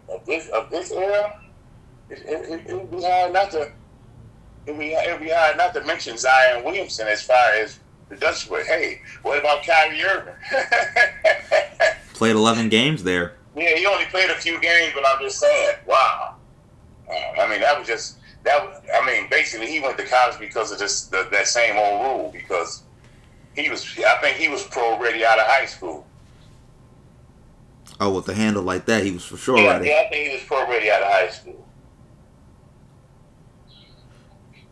Of this of this era, it, it, it would be hard not to it would be, it would be hard not to mention Zion Williamson as far as That's what. Hey, what about Kyrie Irving? Played eleven games there. Yeah, he only played a few games, but I'm just saying, wow. Uh, I mean, that was just that. Was, I mean, basically, he went to college because of just the, that same old rule. Because he was, I think, he was pro ready out of high school. Oh, with a handle like that, he was for sure yeah, ready. Yeah, I think he was pro ready out of high school.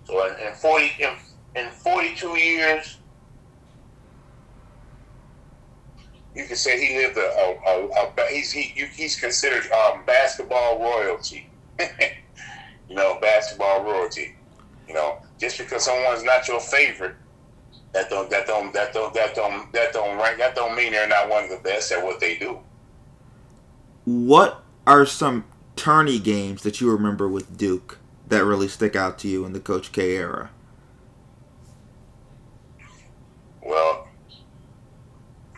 So in forty in, in forty-two years, you could say he lived a. a, a, a he's he, he's considered um, basketball royalty. You know, basketball royalty. You know, just because someone's not your favorite, that don't that don't that don't that don't that don't rank that don't mean they're not one of the best at what they do. What are some tourney games that you remember with Duke that really stick out to you in the Coach K era? Well,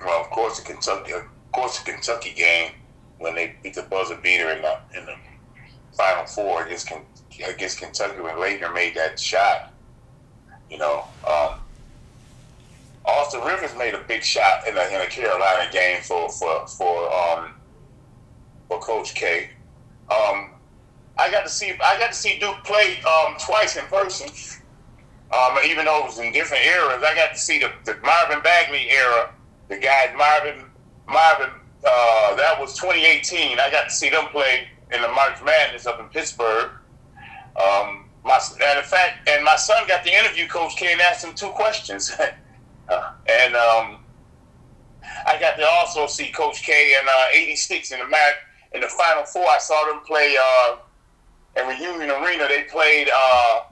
well, of course the Kentucky, of course the Kentucky game when they beat the buzzer beater in the in the Final Four against against Kentucky when Leitner made that shot. You know, um, Austin Rivers made a big shot in a in a Carolina game for for for. Um, For Coach K, um, I got to see I got to see Duke play um, twice in person. Um, even though it was in different eras, I got to see the, the Marvin Bagley era. The guy Marvin Marvin uh, that was twenty eighteen. I got to see them play in the March Madness up in Pittsburgh. Um, my and in fact, and my son got to interview Coach K and asked him two questions. uh, and um, I got to also see Coach K in uh, eighty-six in the Mac. In the Final Four, I saw them play uh, at Reunion Arena. They played uh,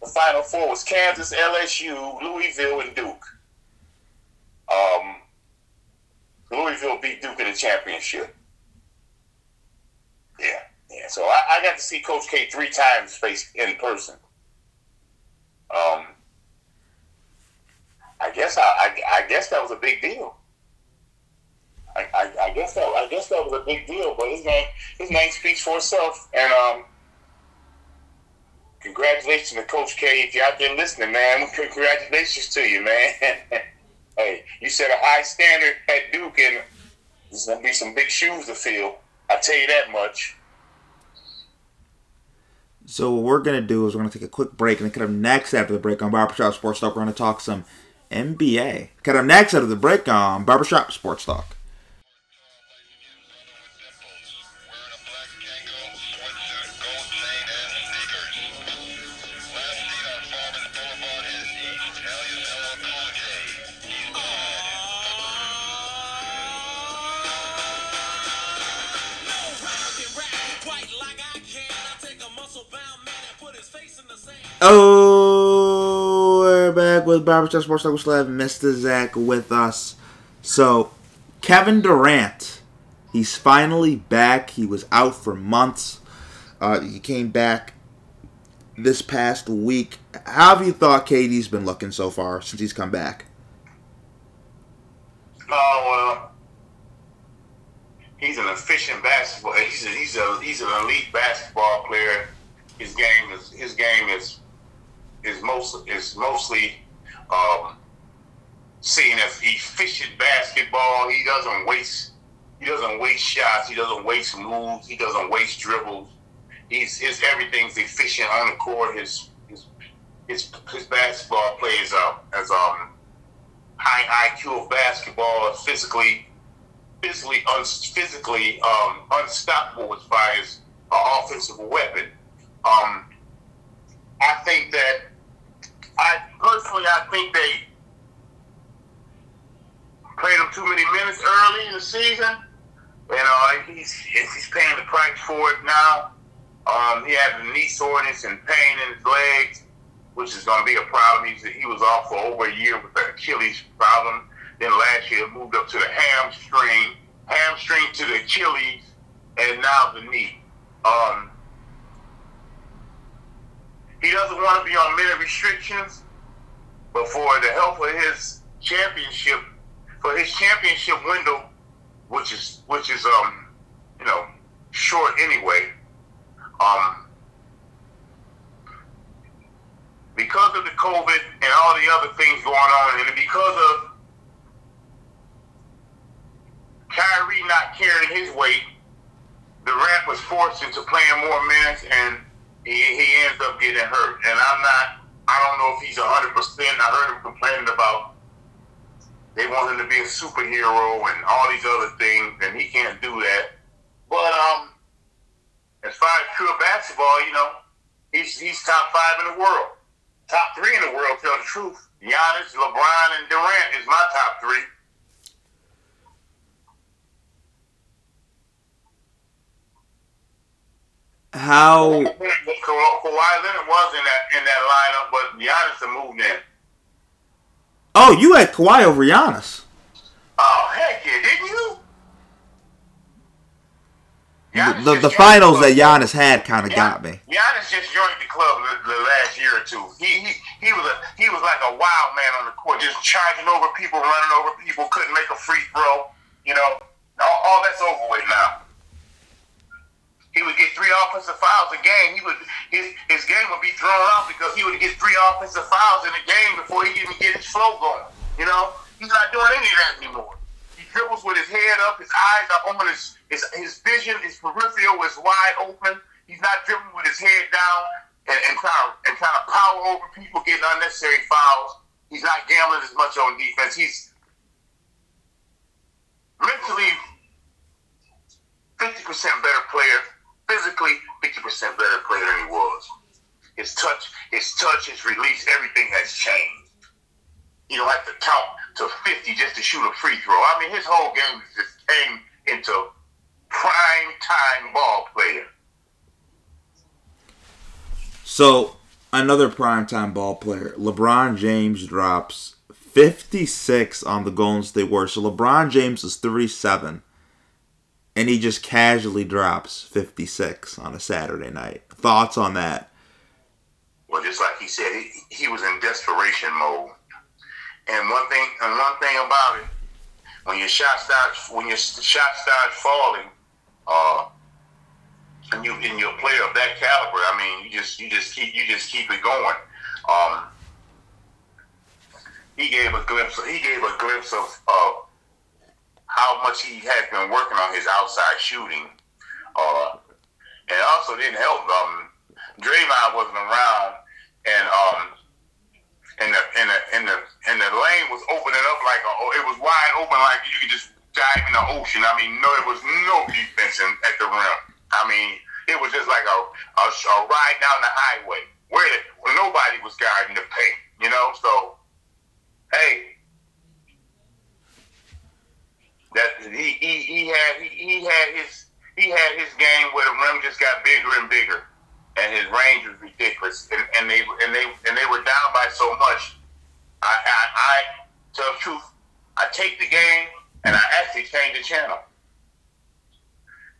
the Final Four was Kansas, L S U, Louisville, and Duke. Um, Louisville beat Duke in the championship. Yeah, yeah. So I, I got to see Coach K three times face in person. Um, I guess I, I, I guess that was a big deal. I, I, I guess that I guess that was a big deal, but his name his name speaks for itself. And um, congratulations to Coach K. If you're out there listening, man, congratulations to you, man. Hey, you set a high standard at Duke, and there's gonna be some big shoes to fill. I tell you that much. So what we're gonna do is we're gonna take a quick break, and then kind of next after the break on Barbershop Sports Talk, we're gonna talk some N B A. Kind of next after the break on Barbershop Sports Talk. Oh, we're back with Barbershop Sports Talk. We still have Mister Zach with us. So, Kevin Durant, he's finally back. He was out for months. Uh, he came back this past week. How have you thought K D's been looking so far since he's come back? Oh, well, he's an efficient basketball. He's a, he's a he's an elite basketball player. His game is his game is. Is most is mostly um, seen as efficient basketball. He doesn't waste. He doesn't waste shots. He doesn't waste moves. He doesn't waste dribbles. He's his everything's efficient on the court. His his his, his basketball play is uh, as um high I Q of basketball. Physically, physically, un, physically um, unstoppable as far as an offensive weapon. Um, I think that I personally I think they played him too many minutes early in the season, and uh, he's he's paying the price for it now. Um, he has knee soreness and pain in his legs, which is going to be a problem. He's, he was off for over a year with an Achilles problem. Then last year it moved up to the hamstring, hamstring to the Achilles, and now the knee. Um, He doesn't want to be on minute restrictions, but for the help of his championship, for his championship window, which is which is um you know short anyway, um because of the COVID and all the other things going on, and because of Kyrie not carrying his weight, Durant was forced into playing more minutes, and he, he ends up getting hurt. And I'm not, I don't know if he's one hundred percent. I heard him complaining about they want him to be a superhero and all these other things, and he can't do that. But um, as far as pure basketball, you know, he's, he's top five in the world. Top three in the world, tell the truth. Giannis, LeBron, and Durant is my top three. How Kawhi Leonard was in that in that lineup, but Giannis moved in. Oh, you had Kawhi over Giannis. Oh heck yeah, didn't you? Giannis the the, the finals the that Giannis had kind of got me. Giannis just joined the club the, the last year or two. He he he was a he was like a wild man on the court, just charging over people, running over people, couldn't make a free throw. You know, all, all that's over with now. He would get three offensive fouls a game. He would his his game would be thrown out because he would get three offensive fouls in a game before he even get his flow going. You know, he's not doing any of that anymore. He dribbles with his head up, his eyes are open, his his, his vision, his peripheral is wide open. He's not dribbling with his head down and, and trying to and trying to power over people, getting unnecessary fouls. He's not gambling as much on defense. He's mentally fifty percent better player. Physically, fifty percent better player than he was. His touch, his touch, his release, everything has changed. You don't have to count to fifty just to shoot a free throw. I mean, his whole game just came into prime time ball player. So, another prime time ball player. LeBron James drops fifty-six on the Golden State Warriors. So, LeBron James is thirty-seven. And he just casually drops fifty-six on a Saturday night. Thoughts on that? Well, just like he said, he, he was in desperation mode. And one thing, and one thing about it, when your shot starts, when your shot starts falling, uh, and you and you're a player of that caliber, I mean, you just you just keep you just keep it going. Um, he gave a glimpse. He gave a glimpse of. Uh, how much he has been working on his outside shooting. Uh, and also didn't help um Draymond wasn't around, and um and the and the and the and the lane was opening up like a, it was wide open like you could just dive in the ocean. I mean, no, there was no defense in, at the rim. I mean, it was just like a a, a ride down the highway where, the, where nobody was guarding the paint, you know. So hey. That he, he he had he, he had his he had his game where the rim just got bigger and bigger, and his range was ridiculous. And, and they and they and they were down by so much. I I, I tell the truth, I take the game and I actually change the channel.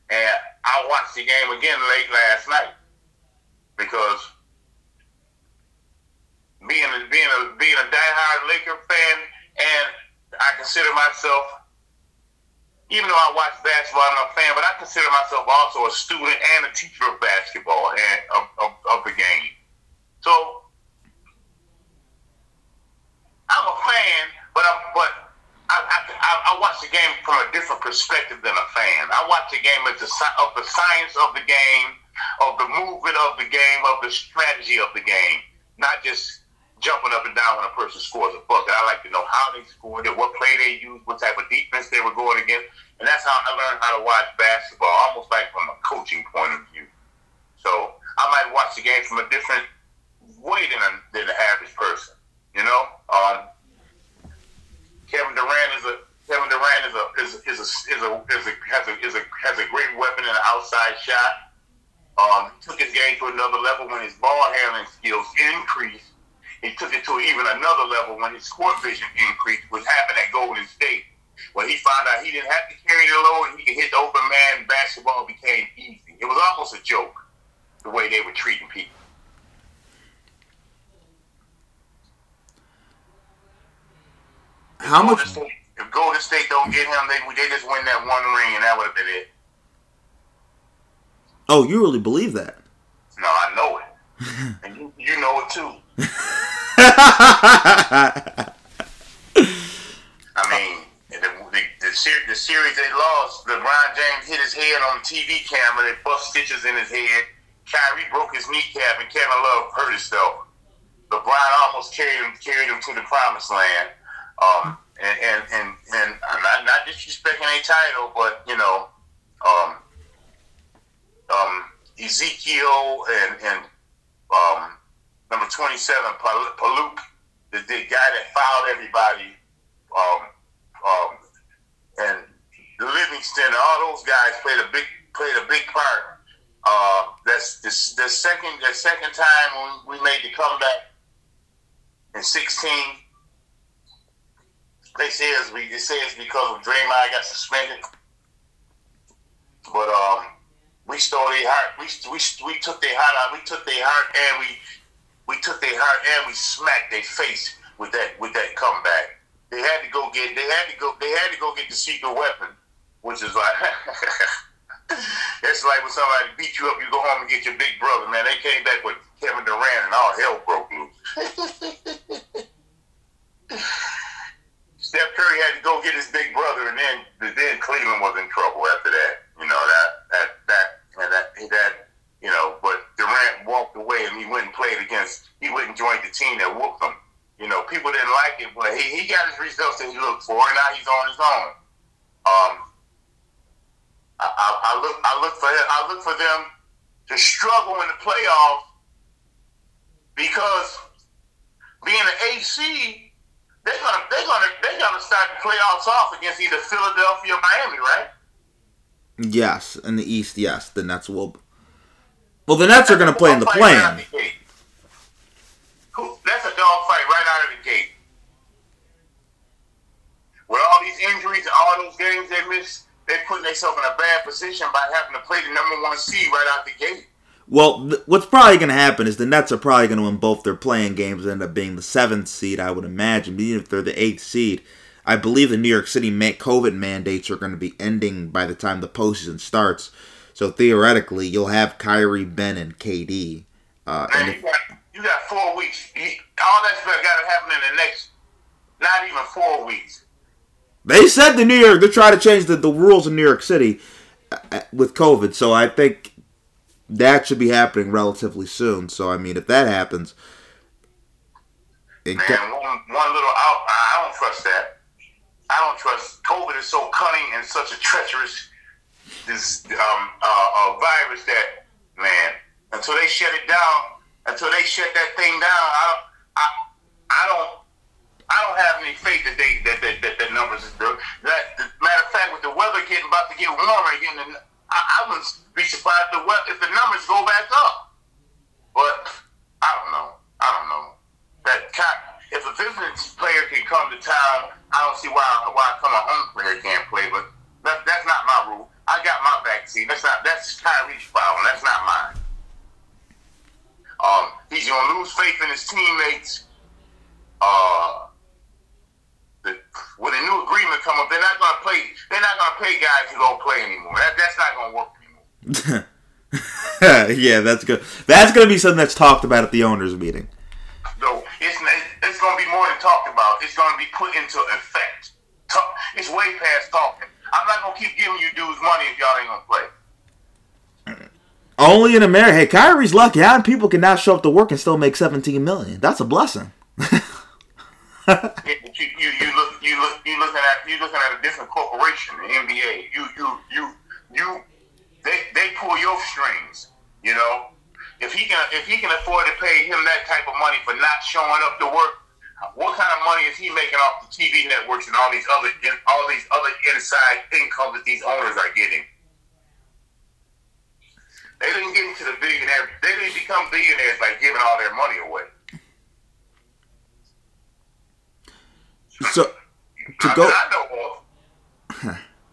And I watched the game again late last night because being a, being a being a diehard Laker fan, and I consider myself. Even though I watch basketball, I'm a fan, but I consider myself also a student and a teacher of basketball and of, of, of the game. So I'm a fan, but I, but I, I, I watch the game from a different perspective than a fan. I watch the game as the of the science of the game, of the movement of the game, of the strategy of the game, not just jumping up and down when a person scores a bucket. I like to know how they scored it, what play they used, what type of defense they were going against. And that's how I learned how to watch basketball, almost like from a coaching point of view. So I might watch the game from a different way than, a, than the average person, you know? Um, Kevin Durant is a Kevin Durant is a is is a is a is a has a is a has a great weapon and an outside shot. Um, took his game to another level when his ball handling skills increased. He took it to even another level when his court vision increased, which happened at Golden State. When he found out he didn't have to carry the load and he could hit the open man, basketball became easy. It was almost a joke, the way they were treating people. How much? If Golden State don't get him, they they just win that one ring and that would have been it. Oh, you really believe that? No, I know it. And you, you know it too. I mean, the, the, the, ser- the series they lost, LeBron James hit his head on the T V camera. They bust stitches in his head. Kyrie broke his kneecap, and Kevin Love hurt himself. LeBron almost carried him, carried him to the promised land. Um, and, and, and, and I'm not, not disrespecting a title, but, you know, um, um, Ezekiel and, and um, number twenty-seven, Paluk, the, the guy that fouled everybody, um, um, and Livingston, all those guys played a big played a big part. Uh, that's the, the second the second time we, we made the comeback in sixteen. They say it's, they say it's because of Draymond got suspended, but um, we stole their heart. We we we took their heart out. We took their heart and we we took their heart and we smacked their face with that with that comeback. They had to go get. They had to go. They had to go get the secret weapon, which is like. It's like when somebody beat you up, you go home and get your big brother, man. They came back with Kevin Durant and all hell broke loose. Steph Curry had to go get his big brother, and then then Cleveland was in trouble after that. You know, that, that, that, and that, that, you know, but Durant walked away and he went and played against, he went and joined the team that whooped him. You know, people didn't like it, but he, he got his results that he looked for, and now he's on his own. Um, I, I, I look, I look for him, I look for them to struggle in the playoffs because being an A C, they're gonna, they're gonna, they're gonna start the playoffs off against either Philadelphia or Miami, right? Yes, in the East, yes, the Nets will. Well, the Nets that's are gonna play in the play-in. Right, that's a dog fight right out of the gate. With all these injuries and all those games they missed. They're putting themselves in a bad position by having to play the number one seed right out the gate. Well, th- what's probably going to happen is the Nets are probably going to win both their play-in games and end up being the seventh seed, I would imagine, even if they're the eighth seed. I believe the New York City COVID mandates are going to be ending by the time the postseason starts. So theoretically, you'll have Kyrie, Ben, and K D. Uh, Man, and if- you, got, you got four weeks. You, all that stuff got to happen in the next, not even four weeks. They said the New York, they're trying to change the, the rules in New York City with COVID, so I think that should be happening relatively soon. So, I mean, if that happens... Man, ca- one, one little out, I don't trust that. I don't trust, COVID is so cunning and such a treacherous this um uh, uh, virus that, man, until they shut it down, until they shut that thing down, I I, I don't... I don't have any faith that they that that that, that numbers is good. That, that matter of fact, with the weather getting about to get warmer again, the, I, I wouldn't be surprised if the, if the numbers go back up. But I don't know. I don't know. That if a visiting player can come to town, I don't see why why come a home player can't play. But that, that's not my rule. I got my vaccine. That's not that's Kyrie's problem. That's not mine. Um, he's gonna lose faith in his teammates. Uh. The, when a new agreement come up, they're not gonna play. They're not gonna pay guys who don't play anymore. That, that's not gonna work anymore. Yeah, that's good. That's gonna be something that's talked about at the owners' meeting. No, it's it's gonna be more than talked about. It's gonna be put into effect. Talk, it's way past talking. I'm not gonna keep giving you dudes money if y'all ain't gonna play. Only in America. Hey, Kyrie's lucky. How many people can now show up to work and still make seventeen million dollars? That's a blessing. Yeah, but you, you, you look you look you looking at you looking at a different corporation, the N B A. You you you you they they pull your strings, you know. If he can if he can afford to pay him that type of money for not showing up to work, what kind of money is he making off the T V networks and all these other all these other inside income that these owners are getting? They didn't get into the billionaire. They didn't become billionaires by giving all their money away. So to go,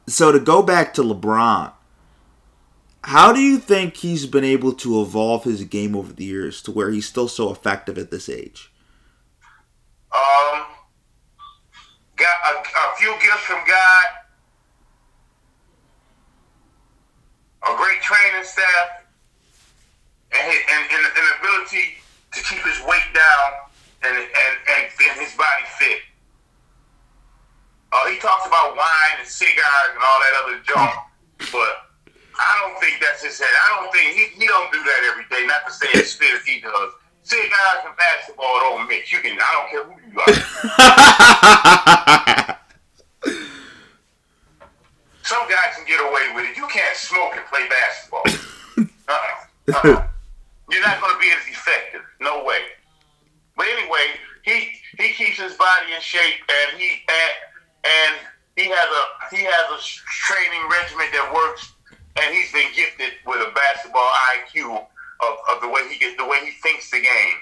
so to go back to LeBron, how do you think he's been able to evolve his game over the years to where he's still so effective at this age? Um, got a, a few gifts from God, a great training staff, and his, and, and, and ability to keep his weight down and. and sick eyes and all that other junk, but I don't think that's his head. I don't think he, he don't do that every day. Not to say as fit as he does. Sick eyes and basketball don't mix. You can. I don't care who you are. Some guys can get away with it. You can't smoke and play basketball. Uh-uh. Uh-uh. You're not going to be as effective. No way. But anyway, he he keeps his body in shape, and he and, and he has a he has a training regimen that works. And he's been gifted with a basketball I Q of, of the way he gets, the way he thinks the game.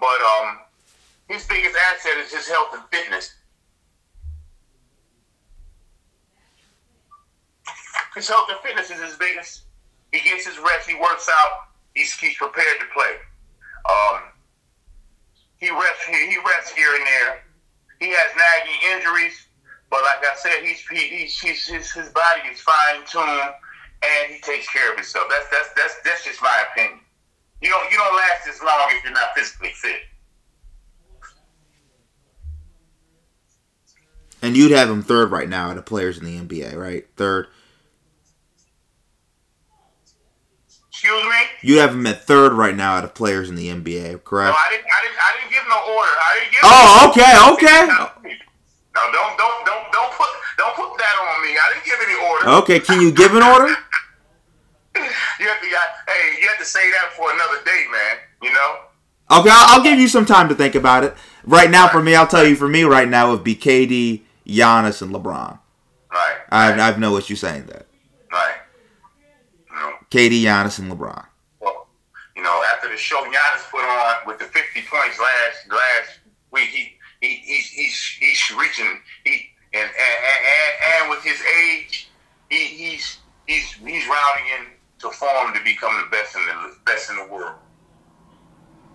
But um, his biggest asset is his health and fitness. His health and fitness is his biggest. He gets his rest. He works out. He's, he's prepared to play. Um, he rests. He, he rests here and there. He has nagging injuries, but like I said, he's he, he's, he's his, his body is fine-tuned. And he takes care of himself. That's that's that's that's just my opinion. You don't you don't last as long if you're not physically fit. And you'd have him third right now of the players in the N B A, right? Third. Excuse me? You have him at third right now of the players in the N B A, correct? No, I didn't. I didn't. I didn't give no order. I didn't give. Oh, no okay, okay. No, don't don't don't don't put don't put that on me. I didn't give any order. Okay, can you give an order? You have to, hey, you have to say that for another day, man. You know. Okay, I'll, I'll give you some time to think about it. Right now, for me, I'll tell you. For me, right now, it would be K D, Giannis, and LeBron. Right. I right. I know what you're saying that. Right. No. K D, Giannis, and LeBron. Well, you know, after the show Giannis put on with the fifty points last last week, he he he's he's he's reaching he. And and, and and with his age, he, he's he's he's rounding into form to become the best in the best in the world.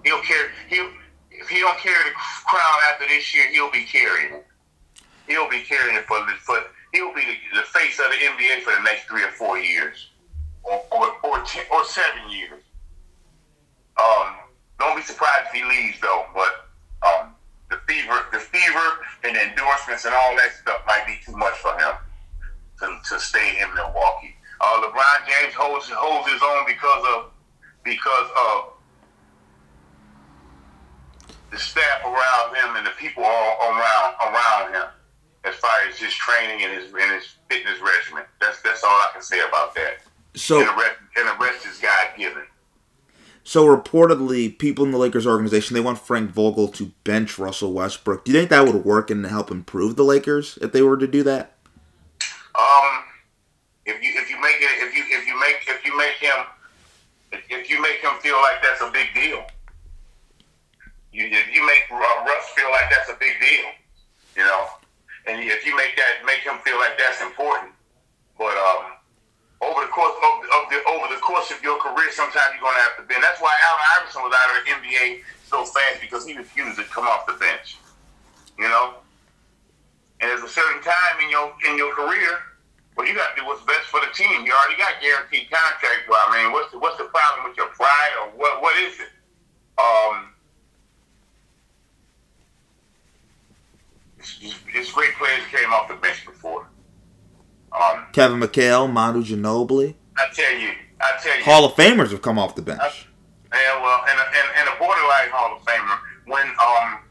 He'll carry he'll if he don't carry the crown after this year, he'll be carrying it. He'll be carrying it for the for he'll be the, the face of the N B A for the next three or four years, or or or, ten, or seven years. Um, don't be surprised if he leaves though, but um. The fever, the fever, and the endorsements and all that stuff might be too much for him to, to stay in Milwaukee. Uh, LeBron James holds holds his own because of because of the staff around him and the people all around around him, as far as his training and his and his fitness regimen. That's that's all I can say about that. So and the rest, and the rest is God given. So, reportedly, people in the Lakers organization, they want Frank Vogel to bench Russell Westbrook. Do you think that would work and help improve the Lakers if they were to do that? Um, if you if you make it if you if you make if you make him if you make him feel like that's a big deal, you, if you make Russ feel like that's a big deal, you know, and if you make that make him feel like that's important, but um. Over the course of, of the over the course of your career, sometimes you're gonna have to bend. That's why Allen Iverson was out of the N B A so fast because he refused to come off the bench. You know, and there's a certain time in your in your career where you got to do what's best for the team. You already got guaranteed contract. Well, I mean, what's the, what's the problem with your pride or what what is it? Um, it's, it's great players came off the bench before. Um, Kevin McHale, Manu Ginobili. I tell you, I tell you. Hall of Famers have come off the bench. I, yeah, well, and a, and, and a borderline Hall of Famer. When um,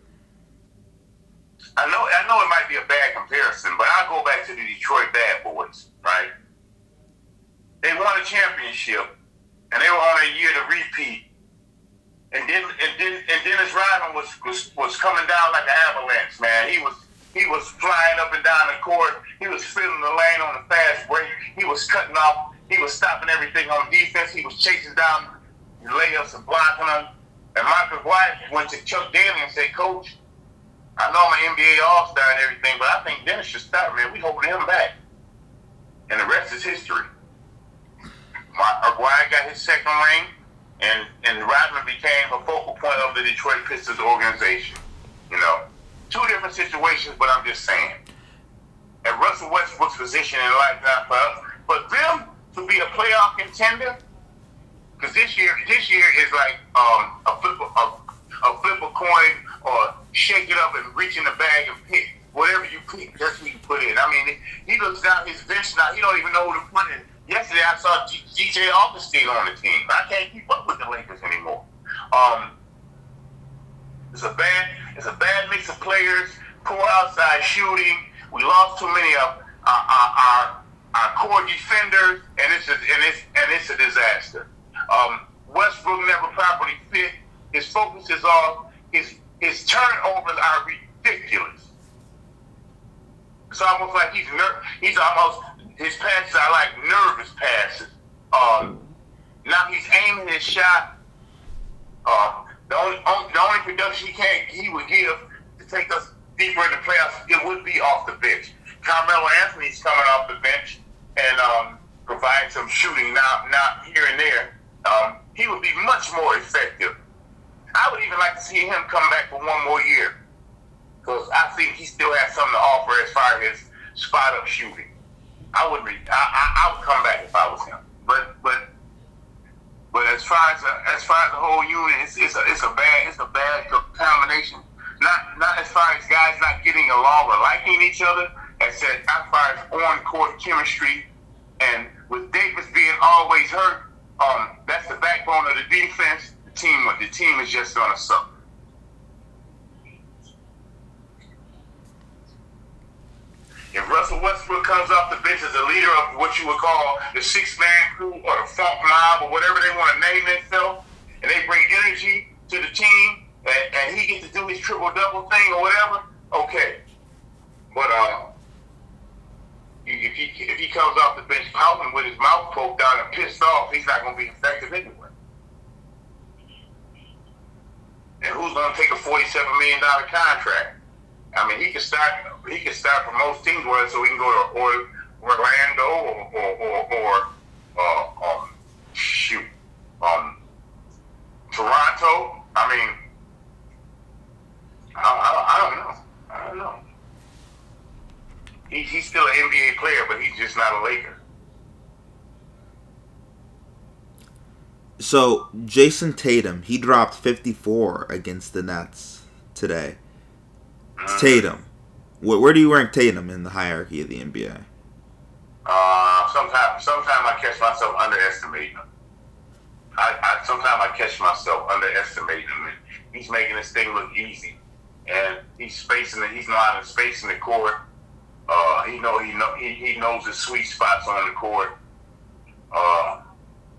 I know I know it might be a bad comparison, but I'll go back to the Detroit Bad Boys, right? They won a championship, and they were on a year to repeat. And then and then and Dennis Rodman was, was was coming down like an avalanche, man. He was. He was flying up and down the court. He was filling the lane on the fast break. He was cutting off. He was stopping everything on defense. He was chasing down layups and blocking them. And Michael White went to Chuck Daly and said, "Coach, I know I'm an N B A All-Star and everything, but I think Dennis should stop, man. We holding him back." And the rest is history. Aguirre got his second ring, and, and Rodman became a focal point of the Detroit Pistons organization. You know? Two different situations, but I'm just saying. At Russell Westbrook's position in life, not for us, but them to be a playoff contender, because this year, this year is like um, a flip, a, a flip a coin, or shake it up and reach in the bag and pick whatever you pick. That's what you put in. I mean, He looks out his bench now. He don't even know who to put in. Yesterday, I saw G J Augustine on the team. I can't keep up with the Lakers anymore. Um, it's a bad, it's a bad mix of players. Poor outside shooting. We lost too many of our our, our, our core defenders, and it's a, and it's and it's a disaster. Um, Westbrook never properly fit. His focus is off. His his turnovers are ridiculous. It's almost like he's ner- he's almost his passes are like nervous passes. Um, now he's aiming his shot. Uh, the only, only the only production he can he would give to take us deeper in the playoffs, it would be off the bench. Carmelo Anthony's coming off the bench and um, providing some shooting now, now here and there. Um, he would be much more effective. I would even like to see him come back for one more year, because I think he still has something to offer as far as spot up shooting. I would re- I, I I would come back if I was him. But but but as far as a, as far as the whole unit, it's it's a, it's a bad it's a bad combination. Not not as far as guys not getting along or liking each other. As said, as far as on court chemistry, and with Davis being always hurt, um, that's the backbone of the defense. The team the team is just gonna suck. If Russell Westbrook comes off the bench as a leader of what you would call the six-man crew or the funk mob or whatever they want to name themselves, and they bring energy to the team, and, and he gets to do his triple-double thing or whatever, okay. But uh, if he if he comes off the bench pouting with his mouth poked out and pissed off, he's not going to be effective anyway. And who's going to take a forty-seven million dollars contract? I mean, he could start. He could start for most teams, where so he can go to or, Orlando or or or, or uh, um, shoot, um, Toronto. I mean, I, I, I don't know. I don't know. He, he's still an N B A player, but he's just not a Laker. So Jayson Tatum, he dropped fifty-four against the Nets today. Tatum. Where, where do you rank Tatum in the hierarchy of the N B A? Uh, sometimes, sometimes I catch myself underestimating him. I, I sometimes I catch myself underestimating him. And he's making this thing look easy, and he's spacing it. He's not in spacing the court. Uh, he know he know he, he knows his sweet spots on the court. Uh,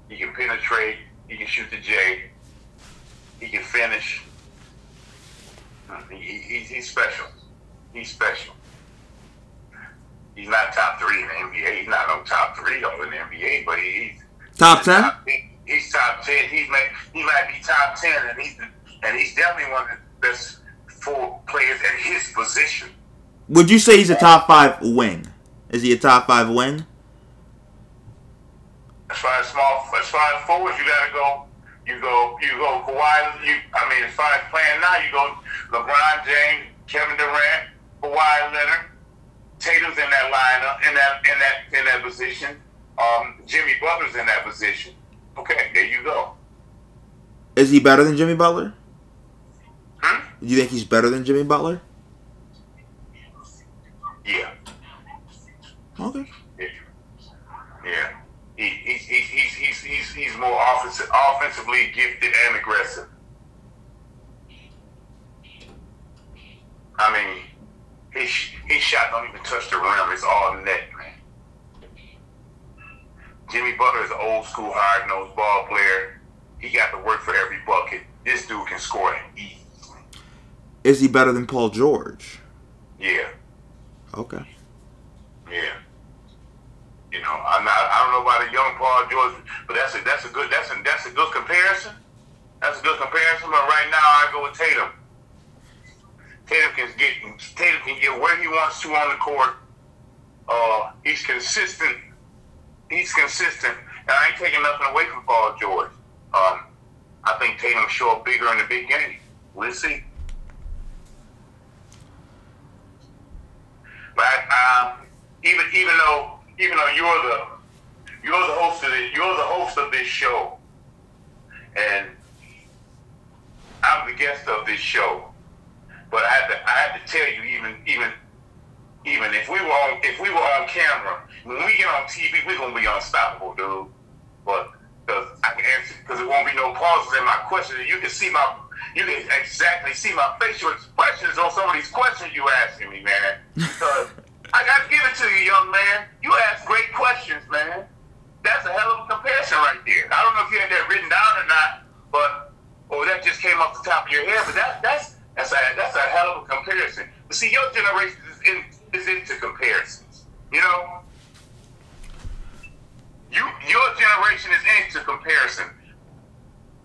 he can penetrate. He can shoot the J. He can finish. He, he, he's special. He's special. He's not top three in the N B A. He's not on top three over in the N B A, but he's top ten. He's top ten. He's may, he might be top ten, and he's and he's definitely one of the best four players at his position. Would you say he's a top five wing? Is he a top five wing? As far as small, as far as forwards, you gotta go. You go, you go, Kawhi. You, I mean, as far as playing now, you go LeBron James, Kevin Durant, Kawhi Leonard, Tatum's in that lineup, in that, in that, in that position. Um, Jimmy Butler's in that position. Okay, there you go. Is he better than Jimmy Butler? Hmm? Do you think he's better than Jimmy Butler? Yeah. Okay. Yeah. Yeah. He, he's, he's, he's, he's, he's more offensive, offensively gifted and aggressive. I mean, his, his shot don't even touch the rim. It's all net, man. Jimmy Butler is an old-school, hard-nosed ball player. He got to work for every bucket. This dude can score easily. Is he better than Paul George? Yeah. Okay. Yeah. You know, I'm not, I don't know about a young Paul George, but that's a that's a good that's a that's a good comparison. That's a good comparison. But right now, I go with Tatum. Tatum can get Tatum can get where he wants to on the court. Uh, he's consistent. He's consistent, and I ain't taking nothing away from Paul George. Um, I think Tatum show up bigger in the big game. We'll see. But um, even even though. Even though you're the you're the host of the, you're the host of this show, and I'm the guest of this show, but I had to I had to tell you even even even if we were on, if we were on camera, when we get on T V, we're gonna be unstoppable, dude. But because I can answer, because there won't be no pauses in my question. You can see my, you can exactly see my facial expressions on some of these questions you asking me, man. Because I gotta give it to you, young man. You ask great questions, man. That's a hell of a comparison right there. I don't know if you had that written down or not, but or that just came off the top of your head. But that that's that's a that's a hell of a comparison. But see, your generation is in. Is into comparisons, you know. You your generation is into comparison.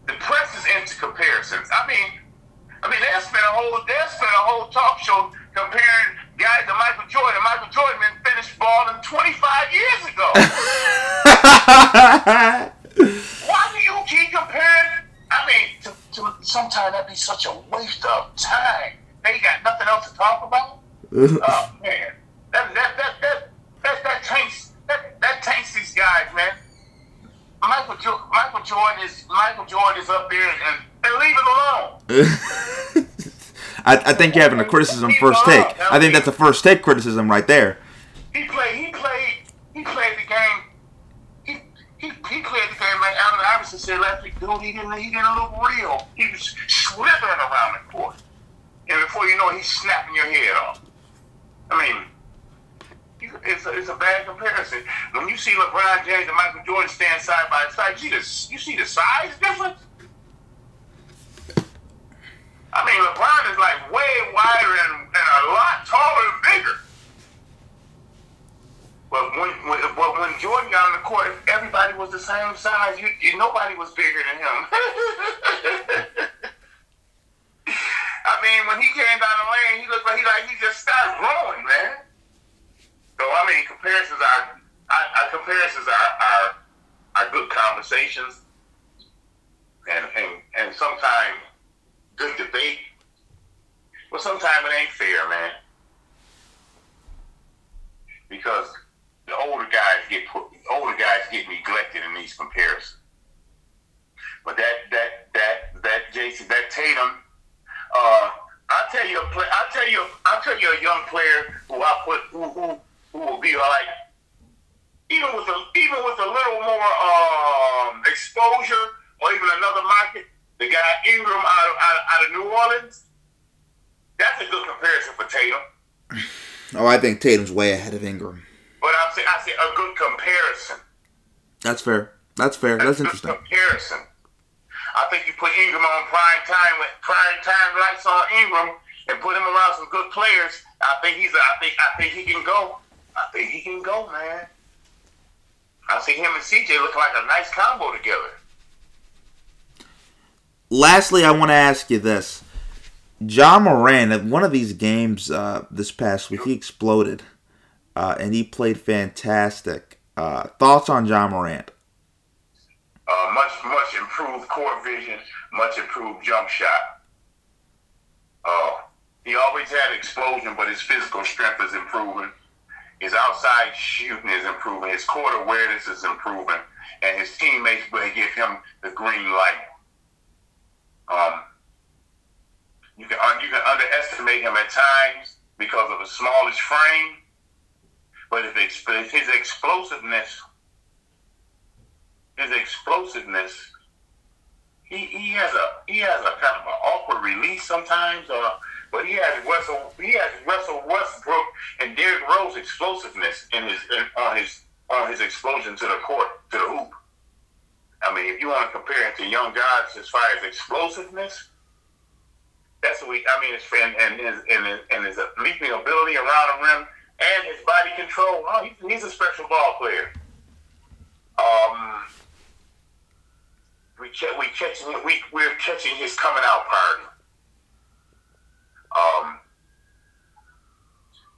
The press is into comparisons. I mean, I mean, they spent a whole they spent a whole talk show comparing guys to Michael Jordan. Michael Jordan finished balling twenty-five years ago. Why do you keep comparing? I mean, to, to, sometimes that'd be such a waste of time. They got nothing else to talk about. Oh man, that that that that that that tanks that that tanks these guys, man. Michael jo- Michael Jordan is Michael Jordan is up there and, and leave it alone. I, I think you're having a criticism first take. I think that's a first take criticism right there. He played he played he played the game. He he, he played the game like Allen Iverson said last week, dude. He didn't he didn't look real. He was slithering around the court, and before you know it, he's snapping your head off. I mean, it's a, it's a bad comparison. When you see LeBron James and Michael Jordan stand side by side, you see the, you see the size difference? I mean, LeBron is like way wider and, and a lot taller and bigger. But when, when, but when Jordan got on the court, everybody was the same size. You, you, nobody was bigger than him. I mean, when he came down the lane, he looked like he like he just stopped growing, man. So I mean, comparisons are, I, I, comparisons are, are are good conversations, and and, and sometimes good debate. But sometimes it ain't fair, man, because the older guys get put, the older guys get neglected in these comparisons. But that that that that Jason that Tatum. Uh, I tell you, a play, I tell you, I tell you, a young player who I put, who who, who will be like, even with a, even with a little more um, exposure or even another market, the guy Ingram out of out, out of New Orleans. That's a good comparison for Tatum. Oh, I think Tatum's way ahead of Ingram. But I say, I say a good comparison. That's fair. That's fair. That's, That's interesting. Comparison. I think you put Ingram on prime time with prime time lights on Ingram and put him around some good players. I think he's. I think. I think he can go. I think he can go, man. I see him and C J looking like a nice combo together. Lastly, I want to ask you this: Ja Morant, at one of these games uh, this past week, he exploded, uh, and he played fantastic. Uh, thoughts on Ja Morant? Uh, much, much improved court vision, much improved jump shot. Uh, he always had explosion, but his physical strength is improving. His outside shooting is improving. His court awareness is improving. And his teammates will give him the green light. Um, you can you can underestimate him at times because of his smallest frame, but if his explosiveness His explosiveness, he, he has a he has a kind of an awkward release sometimes, or but he has Russell he has Russell Westbrook and Derrick Rose explosiveness in his in, on his on his explosion to the court to the hoop. I mean, if you want to compare it to young guys as far as explosiveness, that's what we. I mean, his friend and his and his, and his leaping ability around the rim and his body control. Oh, he, he's a special ball player. Um. We we catching we we're catching his coming out party. Um,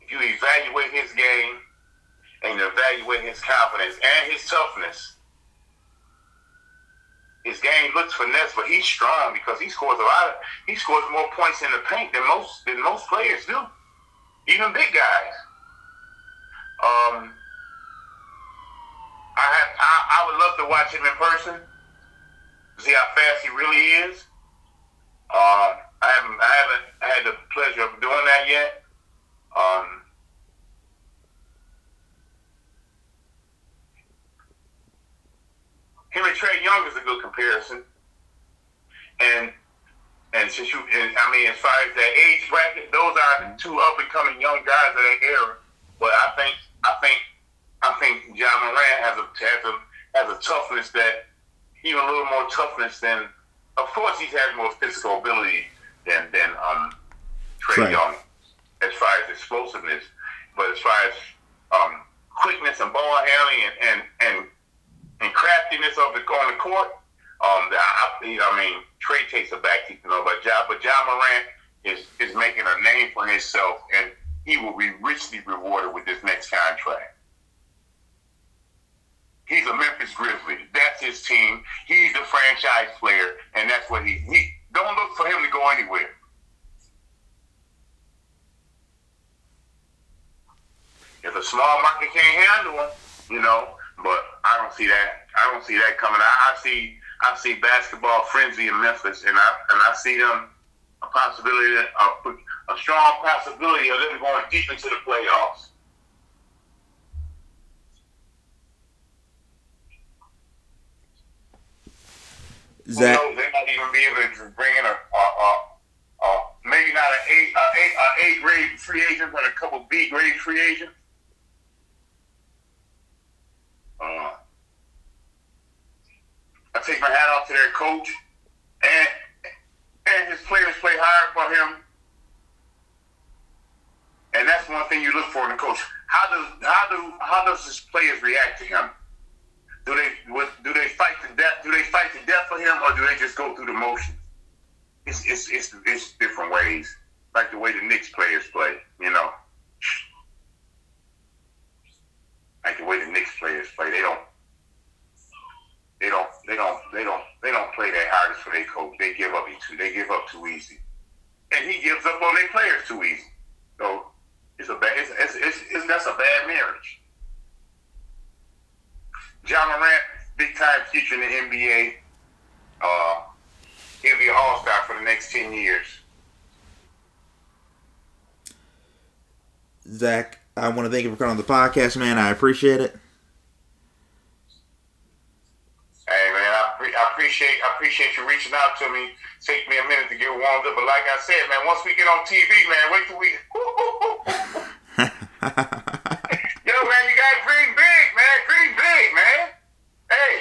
if you evaluate his game and evaluate his confidence and his toughness, his game looks finesse, but he's strong because he scores a lot. Of, he scores more points in the paint than most than most players do, even big guys. Um, I have, I, I would love to watch him in person. See how fast he really is. Uh, I haven't, I haven't had the pleasure of doing that yet. Um, Young is a good comparison. And and since you, and, I mean, as far as that age bracket, those are the two up and coming young guys of that era. But I think I think I think Ja Morant has a has a has a toughness that even a little more toughness than. Of course, he has more physical ability than than um, Trae right. Young, as far as explosiveness, but as far as um, quickness and ball handling and and, and, and craftiness of the on the court, um, the, I, I mean, Trae takes a back seat, you know, but Ja, but Ja Morant is is making a name for himself, and he will be richly rewarded with this next contract. He's a Memphis Grizzly. That's his team. He's a franchise player, and that's what he, he don't look for him to go anywhere. If a small market can't handle him, you know, but I don't see that. I don't see that coming. I, I see I see basketball frenzy in Memphis, and I and I see them a possibility, a, a strong possibility of them going deep into the playoffs. Zach. Who knows, they might even be able to bring in a, a, a, a maybe not an eight, a eight, a eight grade free agent, but a couple B grade free agents. Uh, I take my hat off to their coach, and and his players play hard for him, and that's one thing you look for in a coach. How does how do how does his players react to him? Do they what, do they fight to death? Do they fight to death for him, or do they just go through the motions? It's it's it's, it's different ways, like the way the Knicks players play, you know, like the way the Knicks players play. They don't they don't they don't they don't they don't play their hardest for their coach. They give up too they give up too easy, and he gives up on their players too easy. So it's a bad it's it's, it's, it's that's a bad marriage. Ja Morant, big-time future in the N B A. Uh, he'll be an all-star for the next ten years. Zach, I want to thank you for coming on the podcast, man. I appreciate it. Hey, man, I, pre- I appreciate I appreciate you reaching out to me. It takes me a minute to get warmed up, but like I said, man, once we get on T V, man, wait till we... Yo, man, you got to dream big, man. Dream big, man. Hey,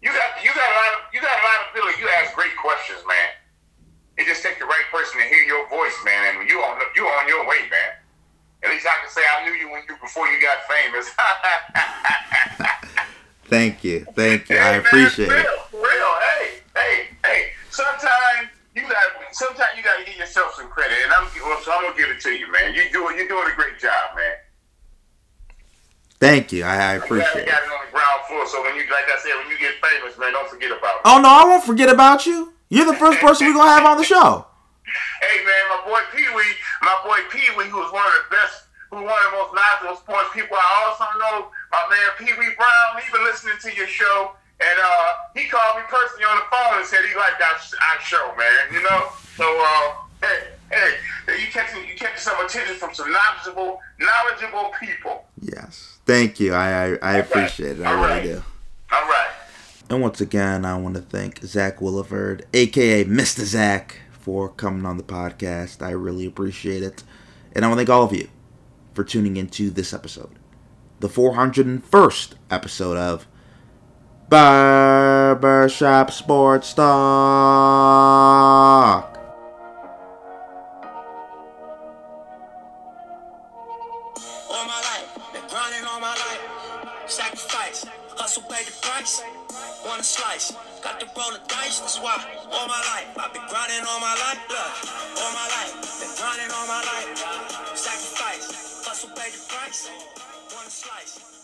you got you got a lot of you got a lot of feeling. You ask great questions, man. It just takes the right person to hear your voice, man. And you on you on your way, man. At least I can say I knew you when you before you got famous. Thank you, thank you. Hey, I man, appreciate real, it. Real, hey, hey, hey. Sometimes you got sometimes you got to give yourself some credit, and I'm so I'm gonna give it to you, man. You do you're doing a great job, man. Thank you. I, I appreciate it. You got it on the ground floor, so when you, like I said, when you get famous, man, don't forget about me. Oh, no, I won't forget about you. You're the first person we're going to have on the show. Hey, man, my boy Pee-wee, my boy Pee-wee, who is one of the best, who one of the most knowledgeable sports people I also know, my man Pee-wee Brown, he's been listening to your show, and uh, he called me personally on the phone and said he liked our, our show, man, you know? So, uh, hey, hey, you catching you catching some attention from some knowledgeable, knowledgeable people. Yes. Thank you. I I, I appreciate it. I All really right. do. All right. And once again, I want to thank Zach Williford, a k a. Mister Zach, for coming on the podcast. I really appreciate it. And I want to thank all of you for tuning into this episode, the four hundred first episode of Barbershop Sports Talk. Slice, got to roll the dice, that's why all my life I've been grinding all my life, look, all my life, been grinding all my life, sacrifice, hustle, pay the price, wanna slice.